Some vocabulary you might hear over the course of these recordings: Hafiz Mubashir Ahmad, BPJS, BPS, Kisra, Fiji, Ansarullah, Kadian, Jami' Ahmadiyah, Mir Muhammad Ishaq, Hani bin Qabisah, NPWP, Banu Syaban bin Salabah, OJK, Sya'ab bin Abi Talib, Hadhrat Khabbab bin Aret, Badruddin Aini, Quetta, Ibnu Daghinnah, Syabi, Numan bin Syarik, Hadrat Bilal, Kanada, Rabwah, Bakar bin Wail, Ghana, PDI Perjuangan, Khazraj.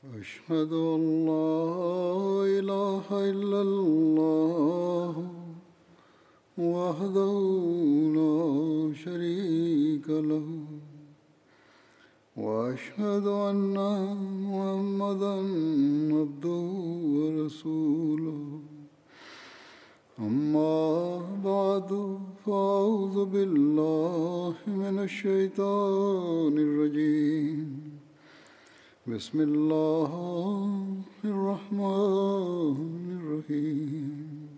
أشهد أن لا إله إلا الله وحده لا شريك له وأشهد أن محمدا عبده ورسوله أما بعد فأعوذ بالله من الشيطان الرجيم بسم الله الرحمن الرحيم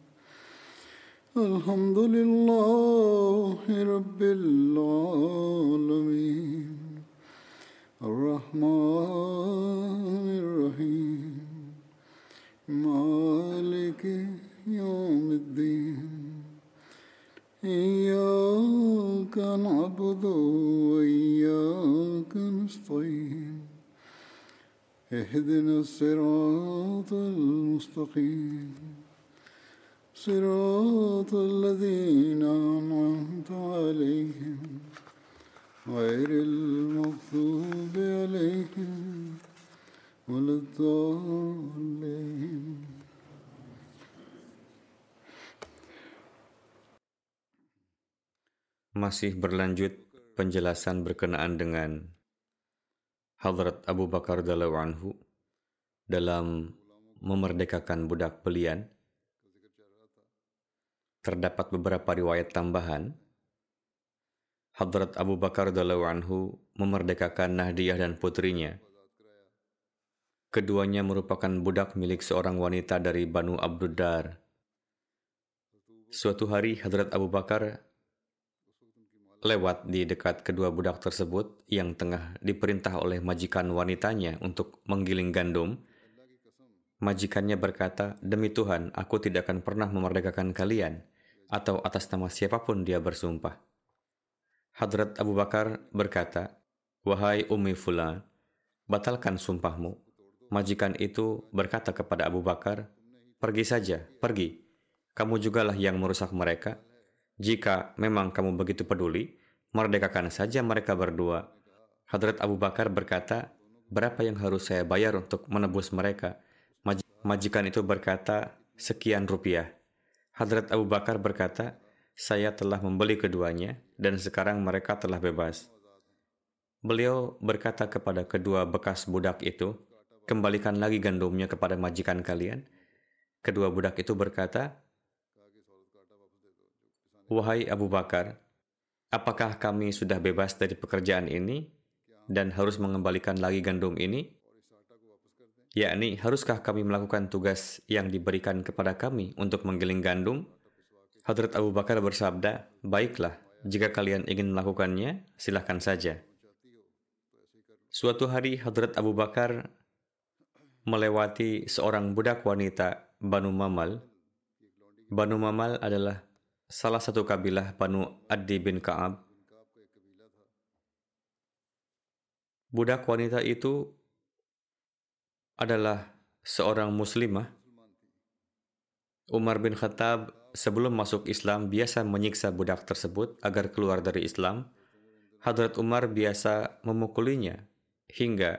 الحمد لله رب العالمين الرحمن الرحيم مالك يوم الدين إياك نعبد وإياك نستعين اهدنا الصراط المستقيم صراط الذين أنعمت عليهم غير المغضوب عليهم ولا الضالين. Masih berlanjut penjelasan berkenaan dengan Hadhrat Abu Bakar anhu dalam memerdekakan budak belian. Terdapat beberapa riwayat tambahan. Hadhrat Abu Bakar anhu memerdekakan Nahdiyah dan putrinya. Keduanya merupakan budak milik seorang wanita dari Banu Abdudhar. Suatu hari Hadhrat Abu Bakar lewat di dekat kedua budak tersebut yang tengah diperintah oleh majikan wanitanya untuk menggiling gandum. Majikannya berkata, "Demi Tuhan, aku tidak akan pernah memerdekakan kalian," atau atas nama siapapun dia bersumpah. Hadhrat Abu Bakar berkata, "Wahai Ummi Fulan, batalkan sumpahmu." Majikan itu berkata kepada Abu Bakar, "Pergi saja, pergi. Kamu jugalah yang merusak mereka. Jika memang kamu begitu peduli, merdekakan saja mereka berdua." Hadhrat Abu Bakar berkata, "Berapa yang harus saya bayar untuk menebus mereka?" Majikan itu berkata, "Sekian rupiah." Hadhrat Abu Bakar berkata, "Saya telah membeli keduanya dan sekarang mereka telah bebas." Beliau berkata kepada kedua bekas budak itu, "Kembalikan lagi gandumnya kepada majikan kalian." Kedua budak itu berkata, "Wahai Abu Bakar, apakah kami sudah bebas dari pekerjaan ini dan harus mengembalikan lagi gandum ini? Yakni, haruskah kami melakukan tugas yang diberikan kepada kami untuk menggiling gandum?" Hadhrat Abu Bakar bersabda, "Baiklah, jika kalian ingin melakukannya, silakan saja." Suatu hari Hadhrat Abu Bakar melewati seorang budak wanita Banu Mamal. Banu Mamal adalah salah satu kabilah Banu Adi bin Ka'ab. Budak wanita itu adalah seorang muslimah. Umar bin Khattab sebelum masuk Islam biasa menyiksa budak tersebut agar keluar dari Islam. Hadrat Umar biasa memukulinya hingga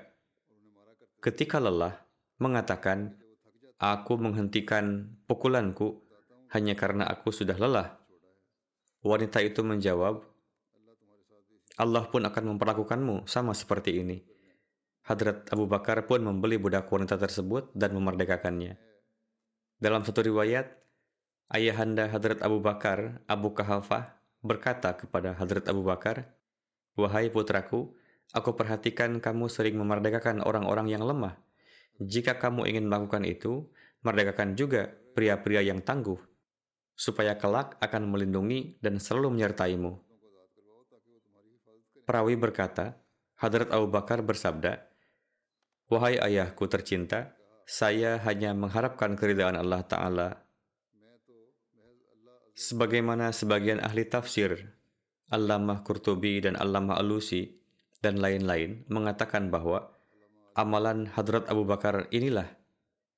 ketika lelah mengatakan, "Aku menghentikan pukulanku hanya karena aku sudah lelah." Wanita itu menjawab, "Allah pun akan memperlakukanmu sama seperti ini." Hadhrat Abu Bakar pun membeli budak wanita tersebut dan memerdekakannya. Dalam satu riwayat, ayahanda Hadhrat Abu Bakar, Abu Kahafah, berkata kepada Hadhrat Abu Bakar, "Wahai putraku, aku perhatikan kamu sering memerdekakan orang-orang yang lemah. Jika kamu ingin melakukan itu, merdekakan juga pria-pria yang tangguh, supaya kelak akan melindungi dan selalu menyertaimu." Perawi berkata, Hadhrat Abu Bakar bersabda, "Wahai ayahku tercinta, saya hanya mengharapkan keridhaan Allah Ta'ala. Sebagaimana sebagian ahli tafsir, Allamah Qurtubi dan Allamah Alusi dan lain-lain mengatakan bahwa amalan Hadhrat Abu Bakar inilah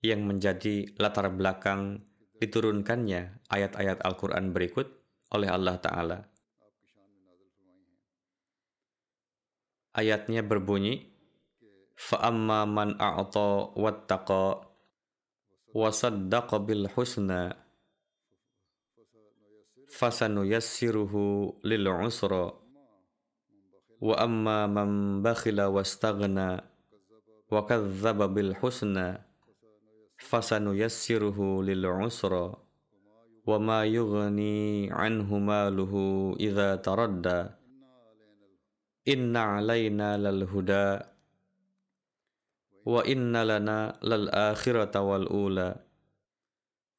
yang menjadi latar belakang diturunkannya ayat-ayat Al-Quran berikut oleh Allah Ta'ala. Ayatnya berbunyi, فَأَمَّا مَنْ أَعْطَى وَاتَّقَى وَصَدَّقَ بِالْحُسْنَى فَسَنُيَسِّرُهُ لِلْعُسْرَى وَأَمَّا مَنْ بَخِلَ وَاسْتَغْنَى وَكَذَّبَ بِالْحُسْنَى فَسَنُيَسِّرُهُ لِلْعُسْرَى وَمَا يُغْنِي عَنْهُ مَالُهُ إِذَا تَرَدَّى إِنَّ عَلَيْنَا لَلْهُدَى وَإِنَّ لَنَا لَلْآخِرَةَ وَالْأُولَى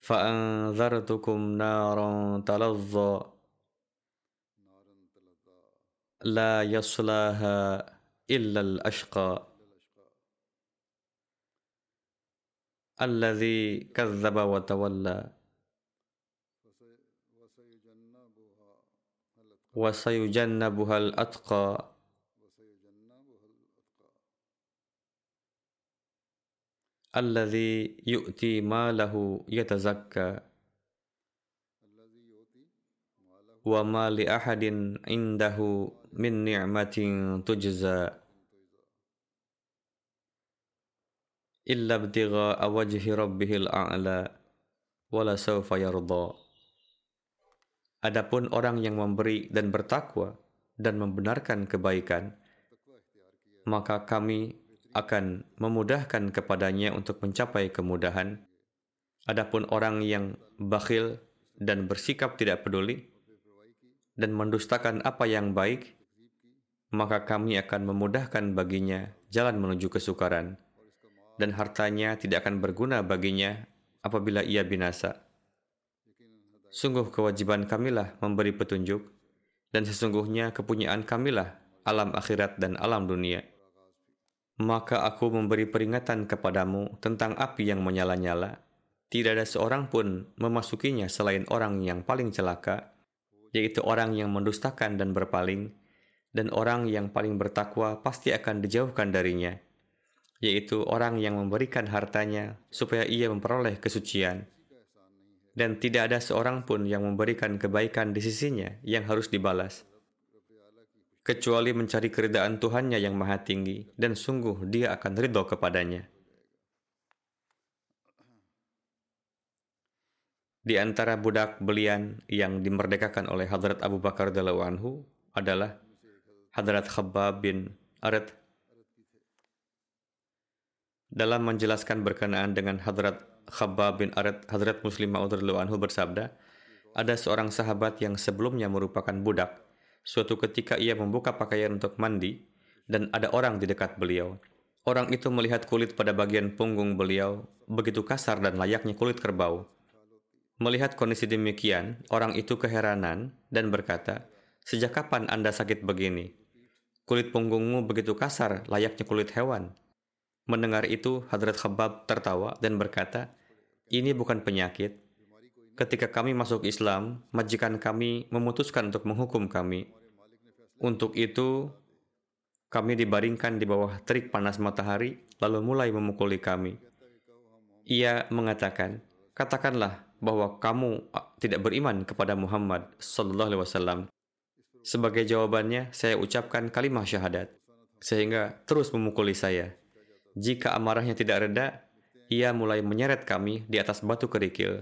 فَأَنذَرْتُكُمْ نَارًا تَلَظَّى لَا يَصْلَاهَا إِلَّا الْأَشْقَى الَّذِي كَذَّبَ وَتَوَلَّى وَسَيُجَنَّبُهَا الْأَتْقَى الَّذِي يُؤْتِي مَالَهُ يَتَزَكَّى وَمَا لِأَحَدٍ عِنْدَهُ مِنْ نِعْمَةٍ تُجْزَى إِلَّا ابْتِغَاءَ وَجْهِ رَبِّهِ الْأَعْلَى وَلَسَوْفَ يَرْضَى. Adapun orang yang memberi dan bertakwa dan membenarkan kebaikan, maka kami akan memudahkan kepadanya untuk mencapai kemudahan. Adapun orang yang bakhil dan bersikap tidak peduli dan mendustakan apa yang baik, maka kami akan memudahkan baginya jalan menuju kesukaran, dan hartanya tidak akan berguna baginya apabila ia binasa. Sungguh kewajiban kamilah memberi petunjuk, dan sesungguhnya kepunyaan kamilah alam akhirat dan alam dunia. Maka aku memberi peringatan kepadamu tentang api yang menyala-nyala. Tidak ada seorang pun memasukinya selain orang yang paling celaka, yaitu orang yang mendustakan dan berpaling, dan orang yang paling bertakwa pasti akan dijauhkan darinya, yaitu orang yang memberikan hartanya supaya ia memperoleh kesucian. Dan tidak ada seorang pun yang memberikan kebaikan di sisinya yang harus dibalas, kecuali mencari keridaan Tuhannya yang maha tinggi, dan sungguh dia akan ridho kepadanya. Di antara budak belian yang dimerdekakan oleh Hadhrat Abu Bakar radhiyallahu anhu adalah Hadhrat Khabbab bin Aret. Dalam menjelaskan berkenaan dengan Hadhrat Khabbab bin Aret, Hadrat Mushlih Mau'ud radhiyallahu anhu bersabda, ada seorang sahabat yang sebelumnya merupakan budak. Suatu ketika ia membuka pakaian untuk mandi, dan ada orang di dekat beliau. Orang itu melihat kulit pada bagian punggung beliau, begitu kasar dan layaknya kulit kerbau. Melihat kondisi demikian, orang itu keheranan dan berkata, "Sejak kapan Anda sakit begini? Kulit punggungmu begitu kasar, layaknya kulit hewan." Mendengar itu, Hadrat Khabbab tertawa dan berkata, "Ini bukan penyakit. Ketika kami masuk Islam, majikan kami memutuskan untuk menghukum kami. Untuk itu, kami dibaringkan di bawah terik panas matahari, lalu mulai memukuli kami. Ia mengatakan, katakanlah bahwa kamu tidak beriman kepada Muhammad SAW. Sebagai jawabannya, saya ucapkan kalimah syahadat, sehingga terus memukuli saya. Jika amarahnya tidak reda, ia mulai menyeret kami di atas batu kerikil."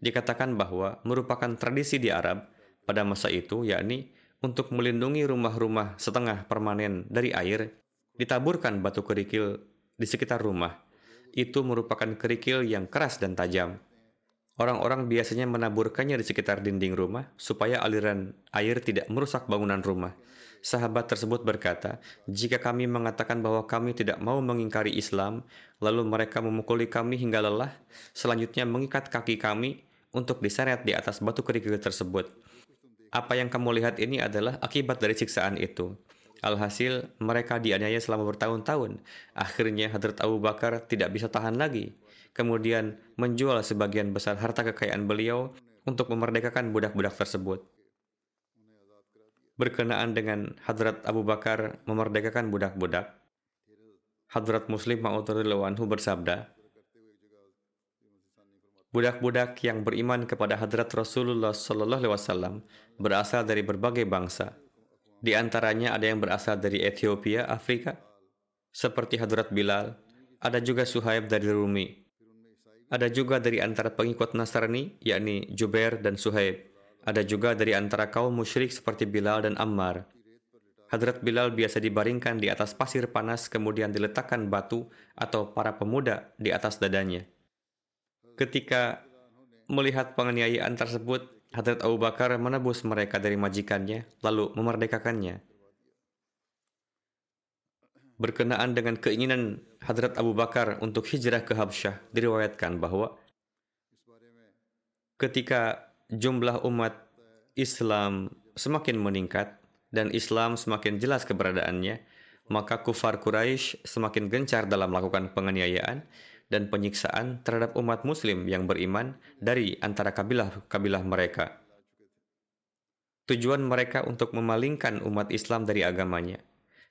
Dikatakan bahwa merupakan tradisi di Arab pada masa itu, yakni untuk melindungi rumah-rumah setengah permanen dari air, ditaburkan batu kerikil di sekitar rumah. Itu merupakan kerikil yang keras dan tajam. Orang-orang biasanya menaburkannya di sekitar dinding rumah supaya aliran air tidak merusak bangunan rumah. Sahabat tersebut berkata, "Jika kami mengatakan bahwa kami tidak mau mengingkari Islam, lalu mereka memukuli kami hingga lelah, selanjutnya mengikat kaki kami untuk diseret di atas batu kerikil tersebut. Apa yang kamu lihat ini adalah akibat dari siksaan itu." Alhasil, mereka dianiaya selama bertahun-tahun. Akhirnya Hadrat Abu Bakar tidak bisa tahan lagi. Kemudian menjual sebagian besar harta kekayaan beliau untuk memerdekakan budak-budak tersebut. Berkenaan dengan Hadrat Abu Bakar memerdekakan budak-budak, Hadrat Mushlih Mau'ud bersabda, "Budak-budak yang beriman kepada Hadrat Rasulullah SAW berasal dari berbagai bangsa. Di antaranya ada yang berasal dari Ethiopia, Afrika, seperti Hadrat Bilal, ada juga Suhaib dari Rumi. Ada juga dari antara pengikut Nasrani, yakni Jubair dan Suhaib. Ada juga dari antara kaum musyrik seperti Bilal dan Ammar. Hadrat Bilal biasa dibaringkan di atas pasir panas kemudian diletakkan batu atau para pemuda di atas dadanya. Ketika melihat penganiayaan tersebut, Hadrat Abu Bakar menebus mereka dari majikannya lalu memerdekakannya. Berkenaan dengan keinginan Hadrat Abu Bakar untuk hijrah ke Habsyah, diriwayatkan bahwa ketika jumlah umat Islam semakin meningkat dan Islam semakin jelas keberadaannya, maka kufar Quraisy semakin gencar dalam melakukan penganiayaan dan penyiksaan terhadap umat Muslim yang beriman dari antara kabilah-kabilah mereka. Tujuan mereka untuk memalingkan umat Islam dari agamanya.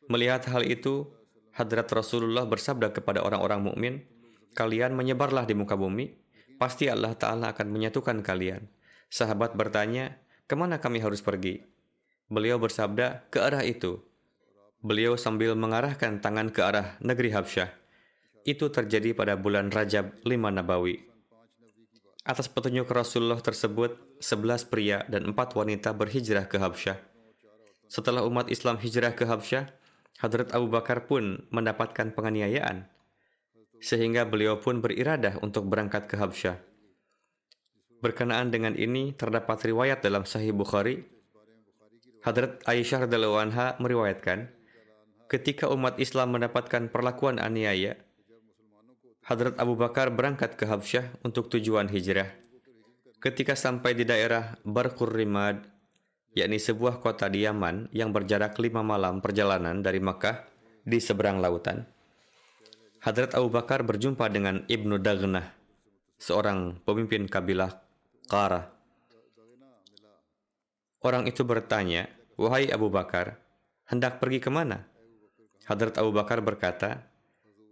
Melihat hal itu, Hadrat Rasulullah bersabda kepada orang-orang mukmin, "Kalian menyebarlah di muka bumi, pasti Allah Ta'ala akan menyatukan kalian." Sahabat bertanya, "Kemana kami harus pergi?" Beliau bersabda, "Ke arah itu." Beliau sambil mengarahkan tangan ke arah negeri Habsyah. Itu terjadi pada bulan Rajab Lima Nabawi. Atas petunjuk Rasulullah tersebut, 11 pria dan 4 wanita berhijrah ke Habsyah. Setelah umat Islam hijrah ke Habsyah, Hadrat Abu Bakar pun mendapatkan penganiayaan, sehingga beliau pun beriradah untuk berangkat ke Habsyah. Berkenaan dengan ini, terdapat riwayat dalam Sahih Bukhari. Hadrat Aisyah radhiyallahu anha meriwayatkan, ketika umat Islam mendapatkan perlakuan aniaya, Hadrat Abu Bakar berangkat ke Habsyah untuk tujuan hijrah. Ketika sampai di daerah Barqurrimad, yakni sebuah kota di Yaman yang berjarak 5 malam perjalanan dari Makkah di seberang lautan. Hadrat Abu Bakar berjumpa dengan Ibnu Daghinnah, seorang pemimpin kabilah Qara. Orang itu bertanya, "Wahai Abu Bakar, hendak pergi kemana?" Hadrat Abu Bakar berkata,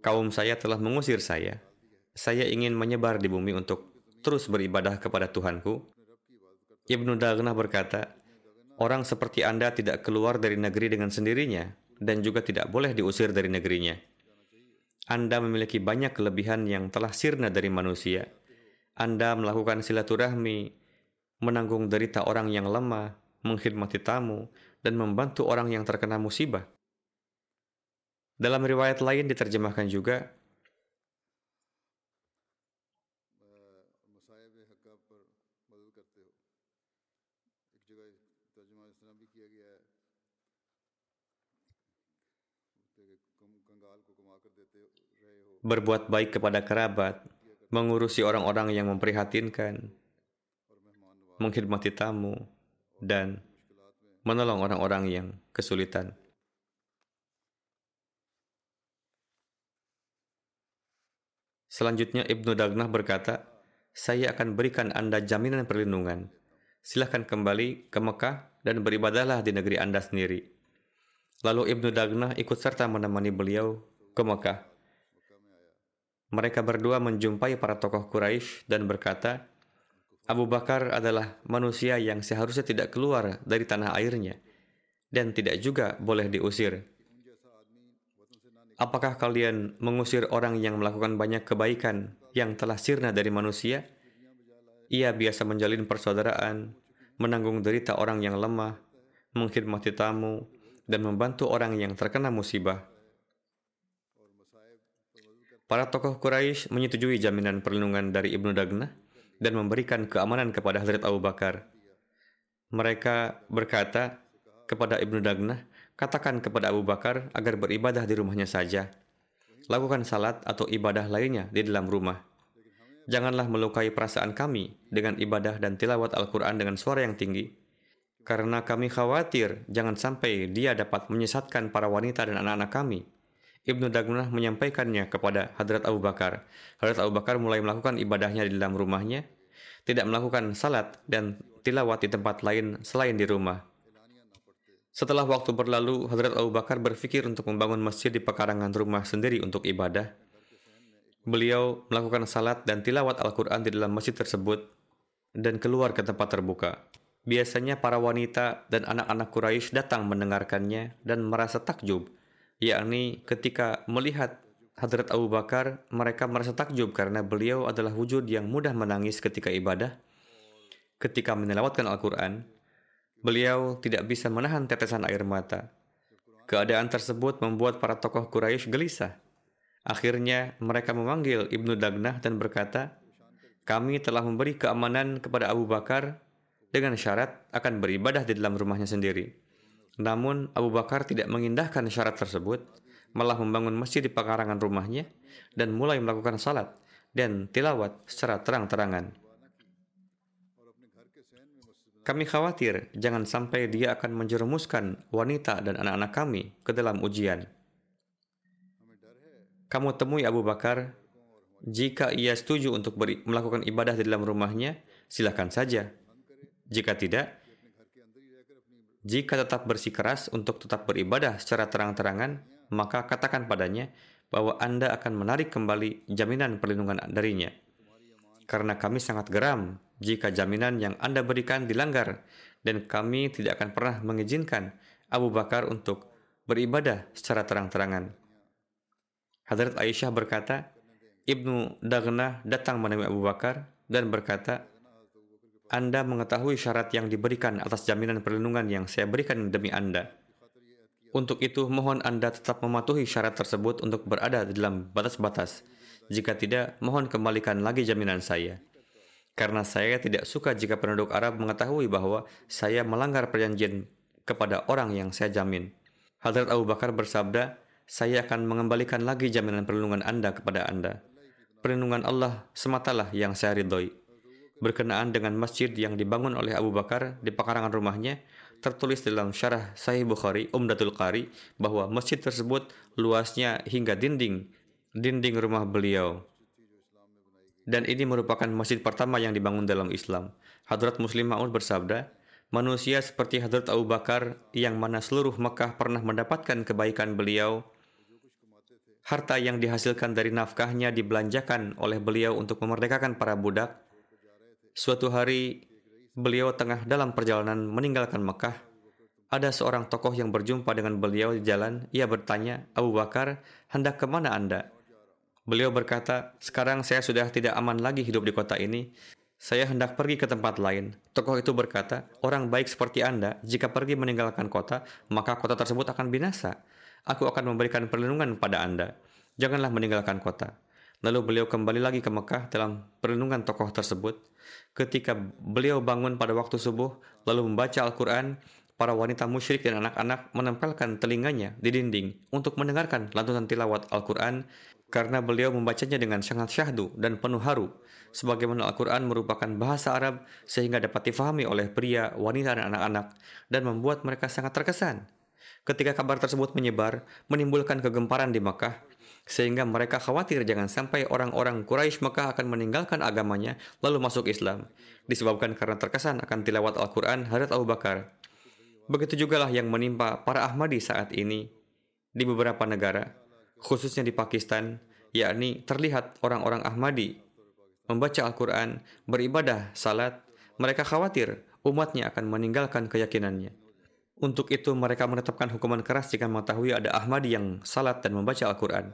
"Kaum saya telah mengusir saya. Saya ingin menyebar di bumi untuk terus beribadah kepada Tuhanku." Ibnu Daghinnah berkata, "Orang seperti Anda tidak keluar dari negeri dengan sendirinya dan juga tidak boleh diusir dari negerinya. Anda memiliki banyak kelebihan yang telah sirna dari manusia. Anda melakukan silaturahmi, menanggung derita orang yang lemah, mengkhidmati tamu, dan membantu orang yang terkena musibah." Dalam riwayat lain diterjemahkan juga, berbuat baik kepada kerabat, mengurusi orang-orang yang memprihatinkan, mengkhidmati tamu, dan menolong orang-orang yang kesulitan. Selanjutnya Ibnu Daghinnah berkata, "Saya akan berikan Anda jaminan perlindungan. Silahkan kembali ke Mekah dan beribadahlah di negeri Anda sendiri." Lalu Ibnu Daghinnah ikut serta menemani beliau ke Mekah. Mereka berdua menjumpai para tokoh Quraisy dan berkata, "Abu Bakar adalah manusia yang seharusnya tidak keluar dari tanah airnya dan tidak juga boleh diusir. Apakah kalian mengusir orang yang melakukan banyak kebaikan yang telah sirna dari manusia? Ia biasa menjalin persaudaraan, menanggung derita orang yang lemah, mengkhidmati tamu, dan membantu orang yang terkena musibah." Para tokoh Quraisy menyetujui jaminan perlindungan dari Ibnu Daghinnah dan memberikan keamanan kepada Hadrat Abu Bakar. Mereka berkata kepada Ibnu Daghinnah, "Katakan kepada Abu Bakar agar beribadah di rumahnya saja. Lakukan salat atau ibadah lainnya di dalam rumah. Janganlah melukai perasaan kami dengan ibadah dan tilawat Al-Quran dengan suara yang tinggi, karena kami khawatir jangan sampai dia dapat menyesatkan para wanita dan anak-anak kami." Ibnu Daghinnah menyampaikannya kepada Hadrat Abu Bakar. Hadrat Abu Bakar mulai melakukan ibadahnya di dalam rumahnya, tidak melakukan salat dan tilawat di tempat lain selain di rumah. Setelah waktu berlalu, Hadrat Abu Bakar berpikir untuk membangun masjid di pekarangan rumah sendiri untuk ibadah. Beliau melakukan salat dan tilawat Al-Quran di dalam masjid tersebut dan keluar ke tempat terbuka. Biasanya para wanita dan anak-anak Quraisy datang mendengarkannya dan merasa takjub yakni ketika melihat Hadrat Abu Bakar, mereka merasa takjub karena beliau adalah wujud yang mudah menangis ketika ibadah. Ketika menelawatkan Al-Quran, beliau tidak bisa menahan tetesan air mata. Keadaan tersebut membuat para tokoh Quraisy gelisah. Akhirnya, mereka memanggil Ibnu Daghinnah dan berkata, "Kami telah memberi keamanan kepada Abu Bakar dengan syarat akan beribadah di dalam rumahnya sendiri." Namun, Abu Bakar tidak mengindahkan syarat tersebut, malah membangun masjid di pekarangan rumahnya dan mulai melakukan salat dan tilawat secara terang-terangan. Kami khawatir jangan sampai dia akan menjerumuskan wanita dan anak-anak kami ke dalam ujian. Kamu temui Abu Bakar, jika ia setuju untuk melakukan ibadah di dalam rumahnya, silakan saja. Jika tidak, jika tetap bersikeras untuk tetap beribadah secara terang-terangan, maka katakan padanya bahwa Anda akan menarik kembali jaminan perlindungan darinya. Karena kami sangat geram jika jaminan yang Anda berikan dilanggar dan kami tidak akan pernah mengizinkan Abu Bakar untuk beribadah secara terang-terangan. Hadrat Aisyah berkata, Ibnu Daghinnah datang menemui Abu Bakar dan berkata, Anda mengetahui syarat yang diberikan atas jaminan perlindungan yang saya berikan demi Anda. Untuk itu, mohon Anda tetap mematuhi syarat tersebut untuk berada di dalam batas-batas. Jika tidak, mohon kembalikan lagi jaminan saya. Karena saya tidak suka jika penduduk Arab mengetahui bahwa saya melanggar perjanjian kepada orang yang saya jamin. Hadrat Abu Bakar bersabda, saya akan mengembalikan lagi jaminan perlindungan Anda kepada Anda. Perlindungan Allah sematalah yang saya ridhoi. Berkenaan dengan masjid yang dibangun oleh Abu Bakar di pekarangan rumahnya, tertulis dalam syarah Sahih Bukhari Umdatul Qari bahwa masjid tersebut luasnya hingga dinding rumah beliau. Dan ini merupakan masjid pertama yang dibangun dalam Islam. Hadrat Mushlih Mau'ud bersabda, manusia seperti Hadrat Abu Bakar yang mana seluruh Mekah pernah mendapatkan kebaikan beliau, harta yang dihasilkan dari nafkahnya dibelanjakan oleh beliau untuk memerdekakan para budak. Suatu hari, beliau tengah dalam perjalanan meninggalkan Mekah. Ada seorang tokoh yang berjumpa dengan beliau di jalan. Ia bertanya, Abu Bakar, hendak kemana Anda? Beliau berkata, sekarang saya sudah tidak aman lagi hidup di kota ini. Saya hendak pergi ke tempat lain. Tokoh itu berkata, orang baik seperti Anda, jika pergi meninggalkan kota, maka kota tersebut akan binasa. Aku akan memberikan perlindungan pada Anda. Janganlah meninggalkan kota. Lalu beliau kembali lagi ke Mekah dalam perlindungan tokoh tersebut. Ketika beliau bangun pada waktu subuh, lalu membaca Al-Quran, para wanita musyrik dan anak-anak menempelkan telinganya di dinding untuk mendengarkan lantunan tilawat Al-Quran karena beliau membacanya dengan sangat syahdu dan penuh haru. Sebagaimana Al-Quran merupakan bahasa Arab sehingga dapat difahami oleh pria, wanita, dan anak-anak dan membuat mereka sangat terkesan. Ketika kabar tersebut menyebar, menimbulkan kegemparan di Mekah, sehingga mereka khawatir jangan sampai orang-orang Quraisy Mekah akan meninggalkan agamanya lalu masuk Islam, disebabkan karena terkesan akan tilawat Al-Quran Hadrat Abu Bakar. Begitu jugalah yang menimpa para Ahmadi saat ini di beberapa negara, khususnya di Pakistan, yakni terlihat orang-orang Ahmadi membaca Al-Quran, beribadah, salat, mereka khawatir umatnya akan meninggalkan keyakinannya. Untuk itu mereka menetapkan hukuman keras jika mengetahui ada Ahmadi yang salat dan membaca Al-Quran.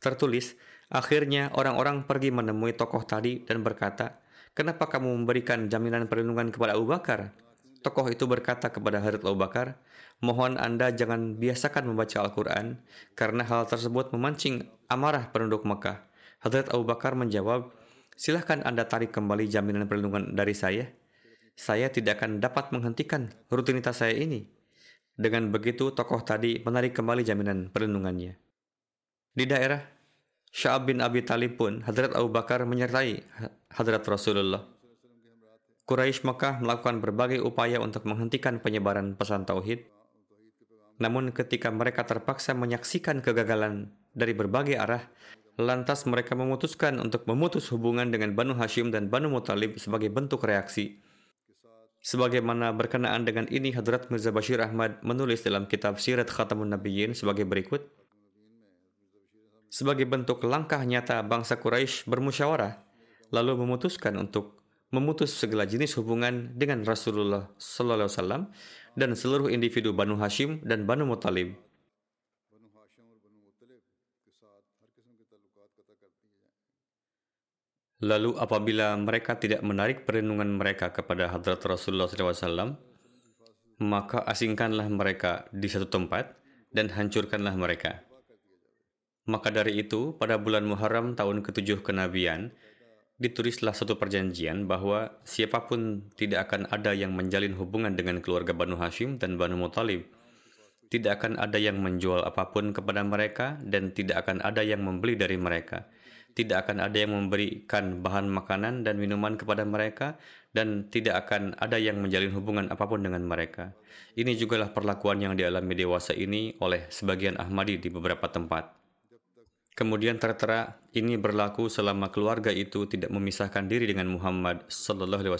Tertulis, akhirnya orang-orang pergi menemui tokoh tadi dan berkata, kenapa kamu memberikan jaminan perlindungan kepada Abu Bakar? Tokoh itu berkata kepada Hadrat Abu Bakar, mohon Anda jangan biasakan membaca Al-Quran, karena hal tersebut memancing amarah penduduk Mekah. Hadrat Abu Bakar menjawab, silahkan Anda tarik kembali jaminan perlindungan dari saya. Saya tidak akan dapat menghentikan rutinitas saya ini. Dengan begitu, tokoh tadi menarik kembali jaminan perlindungannya. Di daerah Sya'ab bin Abi Talib pun, Hadrat Abu Bakar menyertai Hadrat Rasulullah. Quraisy Mekah melakukan berbagai upaya untuk menghentikan penyebaran pesan Tauhid. Namun ketika mereka terpaksa menyaksikan kegagalan dari berbagai arah, lantas mereka memutuskan untuk memutus hubungan dengan Banu Hasyim dan Banu Muthalib sebagai bentuk reaksi. Sebagaimana berkenaan dengan ini, Hadrat Mirza Bashir Ahmad menulis dalam kitab Sirat Khatamun Nabiyyin sebagai berikut. Sebagai bentuk langkah nyata, bangsa Quraisy bermusyawarah, lalu memutuskan untuk memutus segala jenis hubungan dengan Rasulullah SAW dan seluruh individu Banu Hasyim dan Banu Muthalib. Lalu apabila mereka tidak menarik perlindungan mereka kepada Hadrat Rasulullah SAW, maka asingkanlah mereka di satu tempat dan hancurkanlah mereka. Maka dari itu, pada bulan Muharram tahun ke-7 kenabian, ditulislah satu perjanjian bahwa siapapun tidak akan ada yang menjalin hubungan dengan keluarga Banu Hasyim dan Banu Muthalib. Tidak akan ada yang menjual apapun kepada mereka dan tidak akan ada yang membeli dari mereka. Tidak akan ada yang memberikan bahan makanan dan minuman kepada mereka, dan tidak akan ada yang menjalin hubungan apapun dengan mereka. Ini jugalah perlakuan yang dialami dewasa ini oleh sebagian Ahmadi di beberapa tempat. Kemudian tertera, ini berlaku selama keluarga itu tidak memisahkan diri dengan Muhammad SAW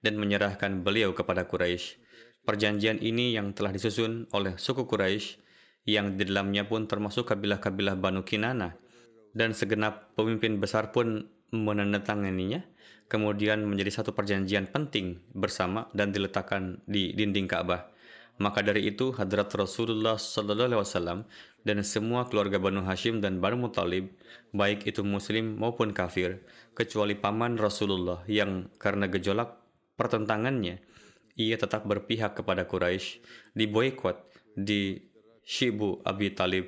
dan menyerahkan beliau kepada Quraisy. Perjanjian ini yang telah disusun oleh suku Quraisy, yang di dalamnya pun termasuk kabilah-kabilah Banu Kinanah, dan segenap pemimpin besar pun menandatanganinya, kemudian menjadi satu perjanjian penting bersama dan diletakkan di dinding Ka'bah. Maka dari itu, Hadrat Rasulullah SAW dan semua keluarga Banu Hasyim dan Banu Muthalib, baik itu Muslim maupun kafir, kecuali paman Rasulullah yang karena gejolak pertentangannya, ia tetap berpihak kepada Quraisy, diboikot di Shibu Abi Talib,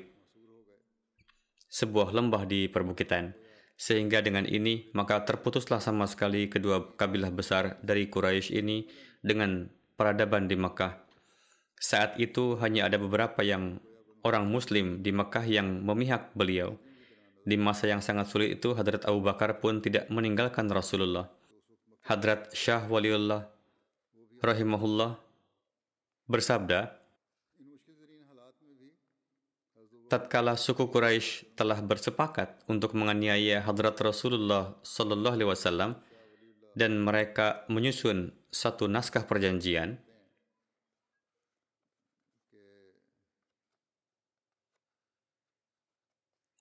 sebuah lembah di perbukitan. Sehingga dengan ini, maka terputuslah sama sekali kedua kabilah besar dari Quraisy ini dengan peradaban di Mekah. Saat itu hanya ada beberapa yang orang Muslim di Mekah yang memihak beliau. Di masa yang sangat sulit itu, Hadrat Abu Bakar pun tidak meninggalkan Rasulullah. Hadrat Syah Waliullah rahimahullah bersabda, tatkala suku Quraisy telah bersepakat untuk menganiaya Hadrat Rasulullah Sallallahu Alaihi Wasallam dan mereka menyusun satu naskah perjanjian,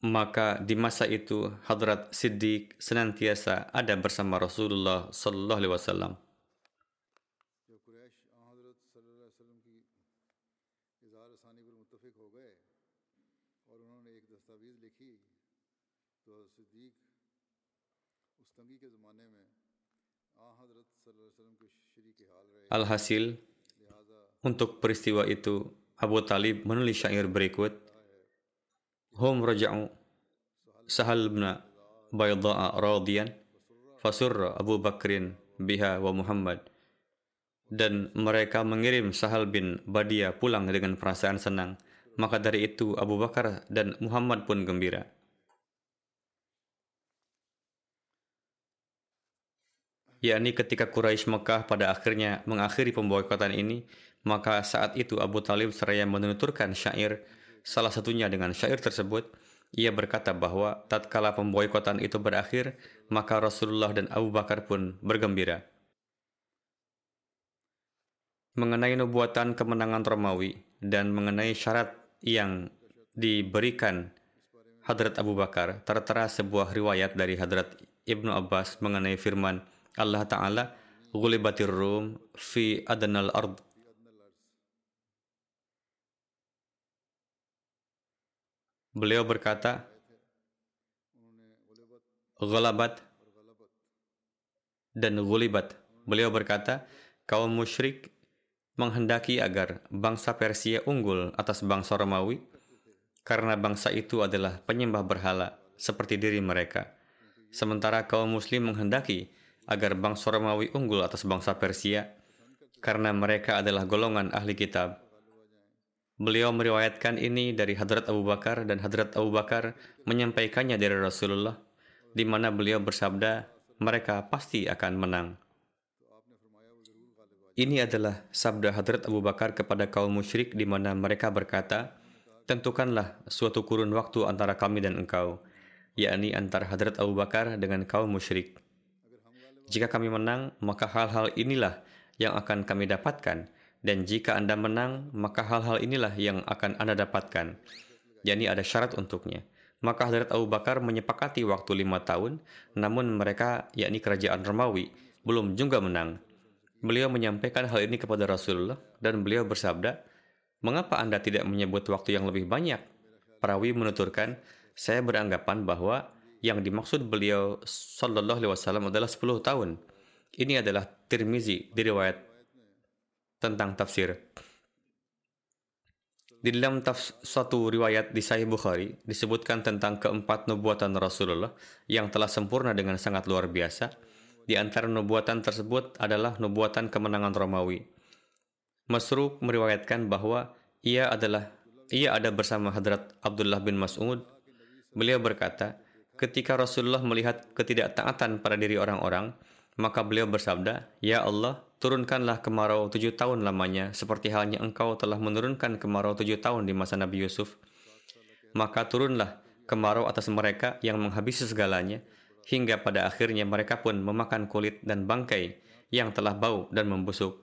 maka di masa itu Hadrat Siddiq senantiasa ada bersama Rasulullah Sallallahu Alaihi Wasallam. Alhasil, untuk peristiwa itu, Abu Talib menulis syair berikut: Hum raja'u sahalbna bayda'a radiyan fasurra Abu Bakrin biha wa Muhammad. Dan mereka mengirim Sahal bin Badia pulang dengan perasaan senang. Maka dari itu Abu Bakar dan Muhammad pun gembira. Yakni ketika Quraisy Mekah pada akhirnya mengakhiri pemboikotan ini, maka saat itu Abu Talib seraya menuturkan syair, salah satunya dengan syair tersebut, ia berkata bahwa tatkala pemboikotan itu berakhir, maka Rasulullah dan Abu Bakar pun bergembira. Mengenai nubuatan kemenangan Romawi dan mengenai syarat yang diberikan Hadrat Abu Bakar, tertera sebuah riwayat dari Hadrat Ibnu Abbas mengenai firman Allah Ta'ala, Ghulibatir Rum fi adnal ard. Beliau berkata, Ghalabat dan Ghulibat. Beliau berkata, kaum musyrik menghendaki agar bangsa Persia unggul atas bangsa Romawi, karena bangsa itu adalah penyembah berhala seperti diri mereka. Sementara kaum muslim menghendaki agar bangsa Romawi unggul atas bangsa Persia, karena mereka adalah golongan ahli kitab. Beliau meriwayatkan ini dari Hadrat Abu Bakar, dan Hadrat Abu Bakar menyampaikannya dari Rasulullah, di mana beliau bersabda, mereka pasti akan menang. Ini adalah sabda Hadrat Abu Bakar kepada kaum musyrik, di mana mereka berkata, tentukanlah suatu kurun waktu antara kami dan engkau, yakni antara Hadrat Abu Bakar dengan kaum musyrik. Jika kami menang, maka hal-hal inilah yang akan kami dapatkan. Dan jika Anda menang, maka hal-hal inilah yang akan Anda dapatkan. Yani ada syarat untuknya. Maka Hadrat Abu Bakar menyepakati waktu 5 tahun, namun mereka, yakni kerajaan Romawi, belum juga menang. Beliau menyampaikan hal ini kepada Rasulullah dan beliau bersabda, mengapa Anda tidak menyebut waktu yang lebih banyak? Perawi menuturkan, saya beranggapan bahwa yang dimaksud beliau sallallahu alaihi wasallam adalah 10 tahun. Ini adalah Tirmizi di riwayat tentang tafsir. Di dalam satu riwayat di Sahih Bukhari disebutkan tentang keempat nubuatan Rasulullah yang telah sempurna dengan sangat luar biasa. Di antara nubuatan tersebut adalah nubuatan kemenangan Romawi. Masruq meriwayatkan bahwa ia ada bersama Hadrat Abdullah bin Mas'ud. Beliau berkata, ketika Rasulullah melihat ketidaktaatan pada diri orang-orang, maka beliau bersabda, "Ya Allah, turunkanlah kemarau 7 tahun lamanya, seperti halnya engkau telah menurunkan kemarau 7 tahun di masa Nabi Yusuf. Maka turunlah kemarau atas mereka yang menghabisi segalanya, hingga pada akhirnya mereka pun memakan kulit dan bangkai yang telah bau dan membusuk.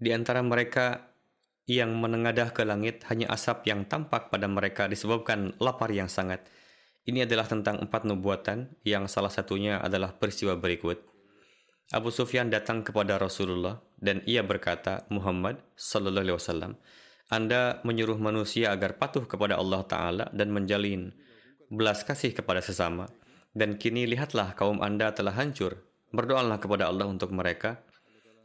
Di antara mereka yang menengadah ke langit, hanya asap yang tampak pada mereka disebabkan lapar yang sangat." Ini adalah tentang 4 nubuatan, yang salah satunya adalah peristiwa berikut. Abu Sufyan datang kepada Rasulullah dan ia berkata, "Muhammad sallallahu alaihi wasallam, Anda menyuruh manusia agar patuh kepada Allah Ta'ala dan menjalin belas kasih kepada sesama. Dan kini lihatlah kaum Anda telah hancur. Berdoalah kepada Allah untuk mereka."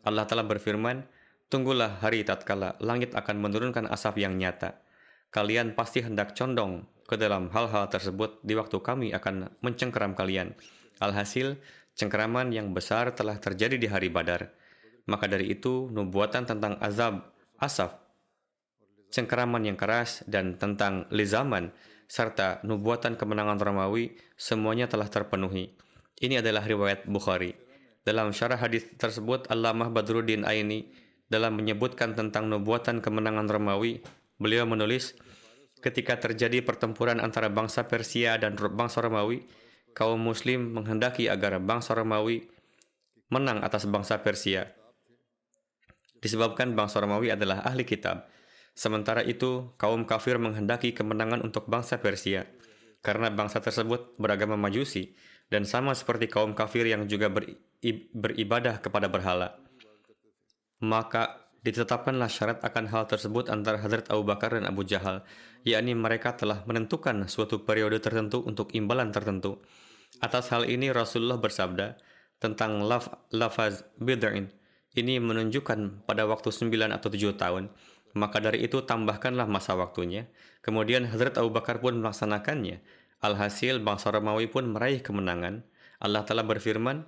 Allah Ta'ala berfirman, "Tunggulah hari tatkala langit akan menurunkan asap yang nyata. Kalian pasti hendak condong ke dalam hal-hal tersebut di waktu kami akan mencengkeram kalian." Alhasil, cengkeraman yang besar telah terjadi di hari Badar. Maka dari itu, nubuatan tentang azab, asaf, cengkeraman yang keras, dan tentang lizaman, serta nubuatan kemenangan Romawi, semuanya telah terpenuhi. Ini adalah riwayat Bukhari. Dalam syarah hadis tersebut, Allamah Badruddin Aini, dalam menyebutkan tentang nubuatan kemenangan Romawi, beliau menulis, ketika terjadi pertempuran antara bangsa Persia dan bangsa Romawi, kaum Muslim menghendaki agar bangsa Romawi menang atas bangsa Persia. Disebabkan bangsa Romawi adalah ahli kitab. Sementara itu, kaum kafir menghendaki kemenangan untuk bangsa Persia, karena bangsa tersebut beragama Majusi, dan sama seperti kaum kafir yang juga beribadah kepada berhala. Maka ditetapkanlah syarat akan hal tersebut antara Hadrat Abu Bakar dan Abu Jahal, yakni mereka telah menentukan suatu periode tertentu untuk imbalan tertentu. Atas hal ini Rasulullah bersabda tentang lafaz bid'in. Ini menunjukkan pada waktu 9 atau 7 tahun. Maka dari itu tambahkanlah masa waktunya. Kemudian Hadrat Abu Bakar pun melaksanakannya. Alhasil bangsa Romawi pun meraih kemenangan. Allah Ta'ala berfirman,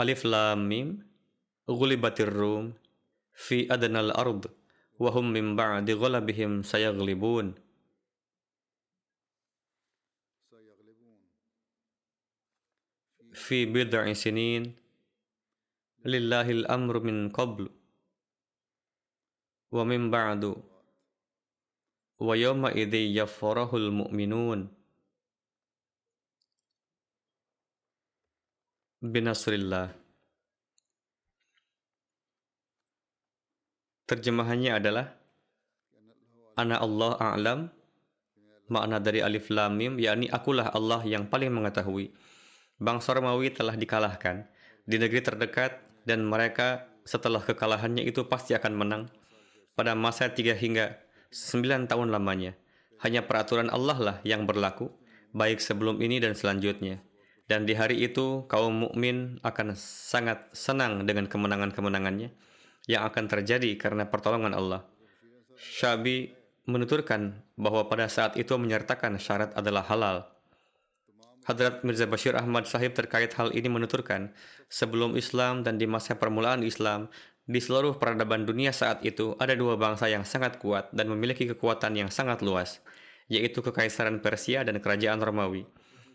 "Alif Lam Mim, Ghulibatir Rum, fi adnal ard, wa hum min ba'di ghalabihim sayaglibun." Fi bid'i sinin, lillahil amru min qablu wa min ba'du wa yawma idzi yafrahul mu'minun binasrillah. Terjemahannya adalah ana Allah a'lam. Makna dari alif lam mim yakni akulah Allah yang paling mengetahui. Bangsa Romawi telah dikalahkan di negeri terdekat, dan mereka setelah kekalahannya itu pasti akan menang pada masa 3 hingga 9 tahun lamanya. Hanya peraturan Allah lah yang berlaku, baik sebelum ini dan selanjutnya. Dan di hari itu, kaum mukmin akan sangat senang dengan kemenangan-kemenangannya yang akan terjadi karena pertolongan Allah. Syabi menuturkan bahwa pada saat itu menyertakan syarat adalah halal. Hadrat Mirza Bashir Ahmad Sahib terkait hal ini menuturkan, sebelum Islam dan di masa permulaan Islam, di seluruh peradaban dunia saat itu ada 2 bangsa yang sangat kuat dan memiliki kekuatan yang sangat luas, yaitu Kekaisaran Persia dan Kerajaan Romawi.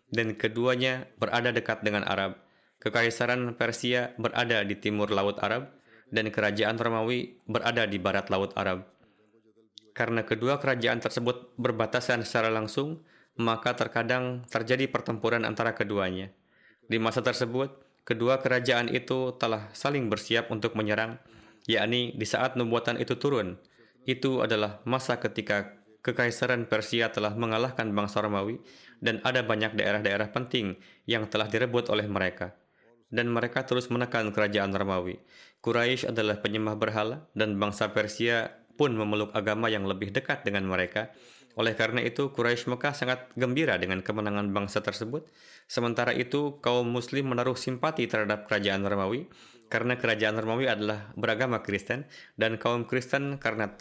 Dan keduanya berada dekat dengan Arab. Kekaisaran Persia berada di timur Laut Arab dan Kerajaan Romawi berada di barat Laut Arab. Karena kedua kerajaan tersebut berbatasan secara langsung, maka terkadang terjadi pertempuran antara keduanya. Di masa tersebut, kedua kerajaan itu telah saling bersiap untuk menyerang, yakni di saat nubuatan itu turun. Itu adalah masa ketika Kekaisaran Persia telah mengalahkan bangsa Romawi dan ada banyak daerah-daerah penting yang telah direbut oleh mereka. Dan mereka terus menekan kerajaan Romawi. Quraisy adalah penyembah berhala dan bangsa Persia pun memeluk agama yang lebih dekat dengan mereka, Oleh karena itu, Quraisy Mekah sangat gembira dengan kemenangan bangsa tersebut. Sementara itu, kaum Muslim menaruh simpati terhadap kerajaan Romawi karena kerajaan Romawi adalah beragama Kristen, dan kaum Kristen karena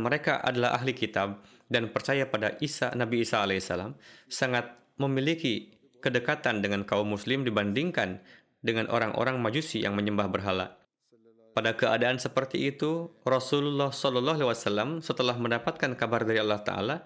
mereka adalah ahli kitab dan percaya pada Nabi Isa alaihissalam, sangat memiliki kedekatan dengan kaum Muslim dibandingkan dengan orang-orang Majusi yang menyembah berhala. Pada keadaan seperti itu, Rasulullah SAW setelah mendapatkan kabar dari Allah Ta'ala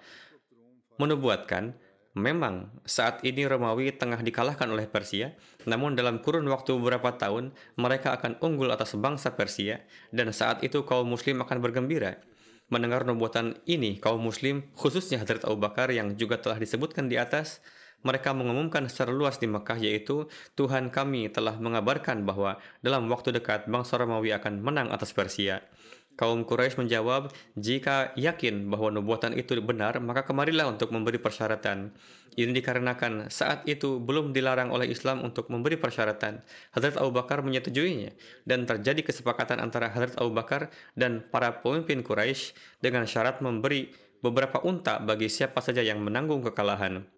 menubuatkan, memang saat ini Romawi tengah dikalahkan oleh Persia, namun dalam kurun waktu beberapa tahun, mereka akan unggul atas bangsa Persia, dan saat itu kaum Muslim akan bergembira. Mendengar nubuatan ini, kaum Muslim, khususnya Hadhrat Abu Bakar yang juga telah disebutkan di atas, mereka mengumumkan secara luas di Mekah, yaitu Tuhan kami telah mengabarkan bahwa dalam waktu dekat bangsa Romawi akan menang atas Persia. Kaum Quraisy menjawab, jika yakin bahwa nubuatan itu benar, maka kemarilah untuk memberi persyaratan. Ini dikarenakan saat itu belum dilarang oleh Islam untuk memberi persyaratan. Hadhrat Abu Bakar menyetujuinya, dan terjadi kesepakatan antara Hadhrat Abu Bakar dan para pemimpin Quraisy dengan syarat memberi beberapa unta bagi siapa saja yang menanggung kekalahan.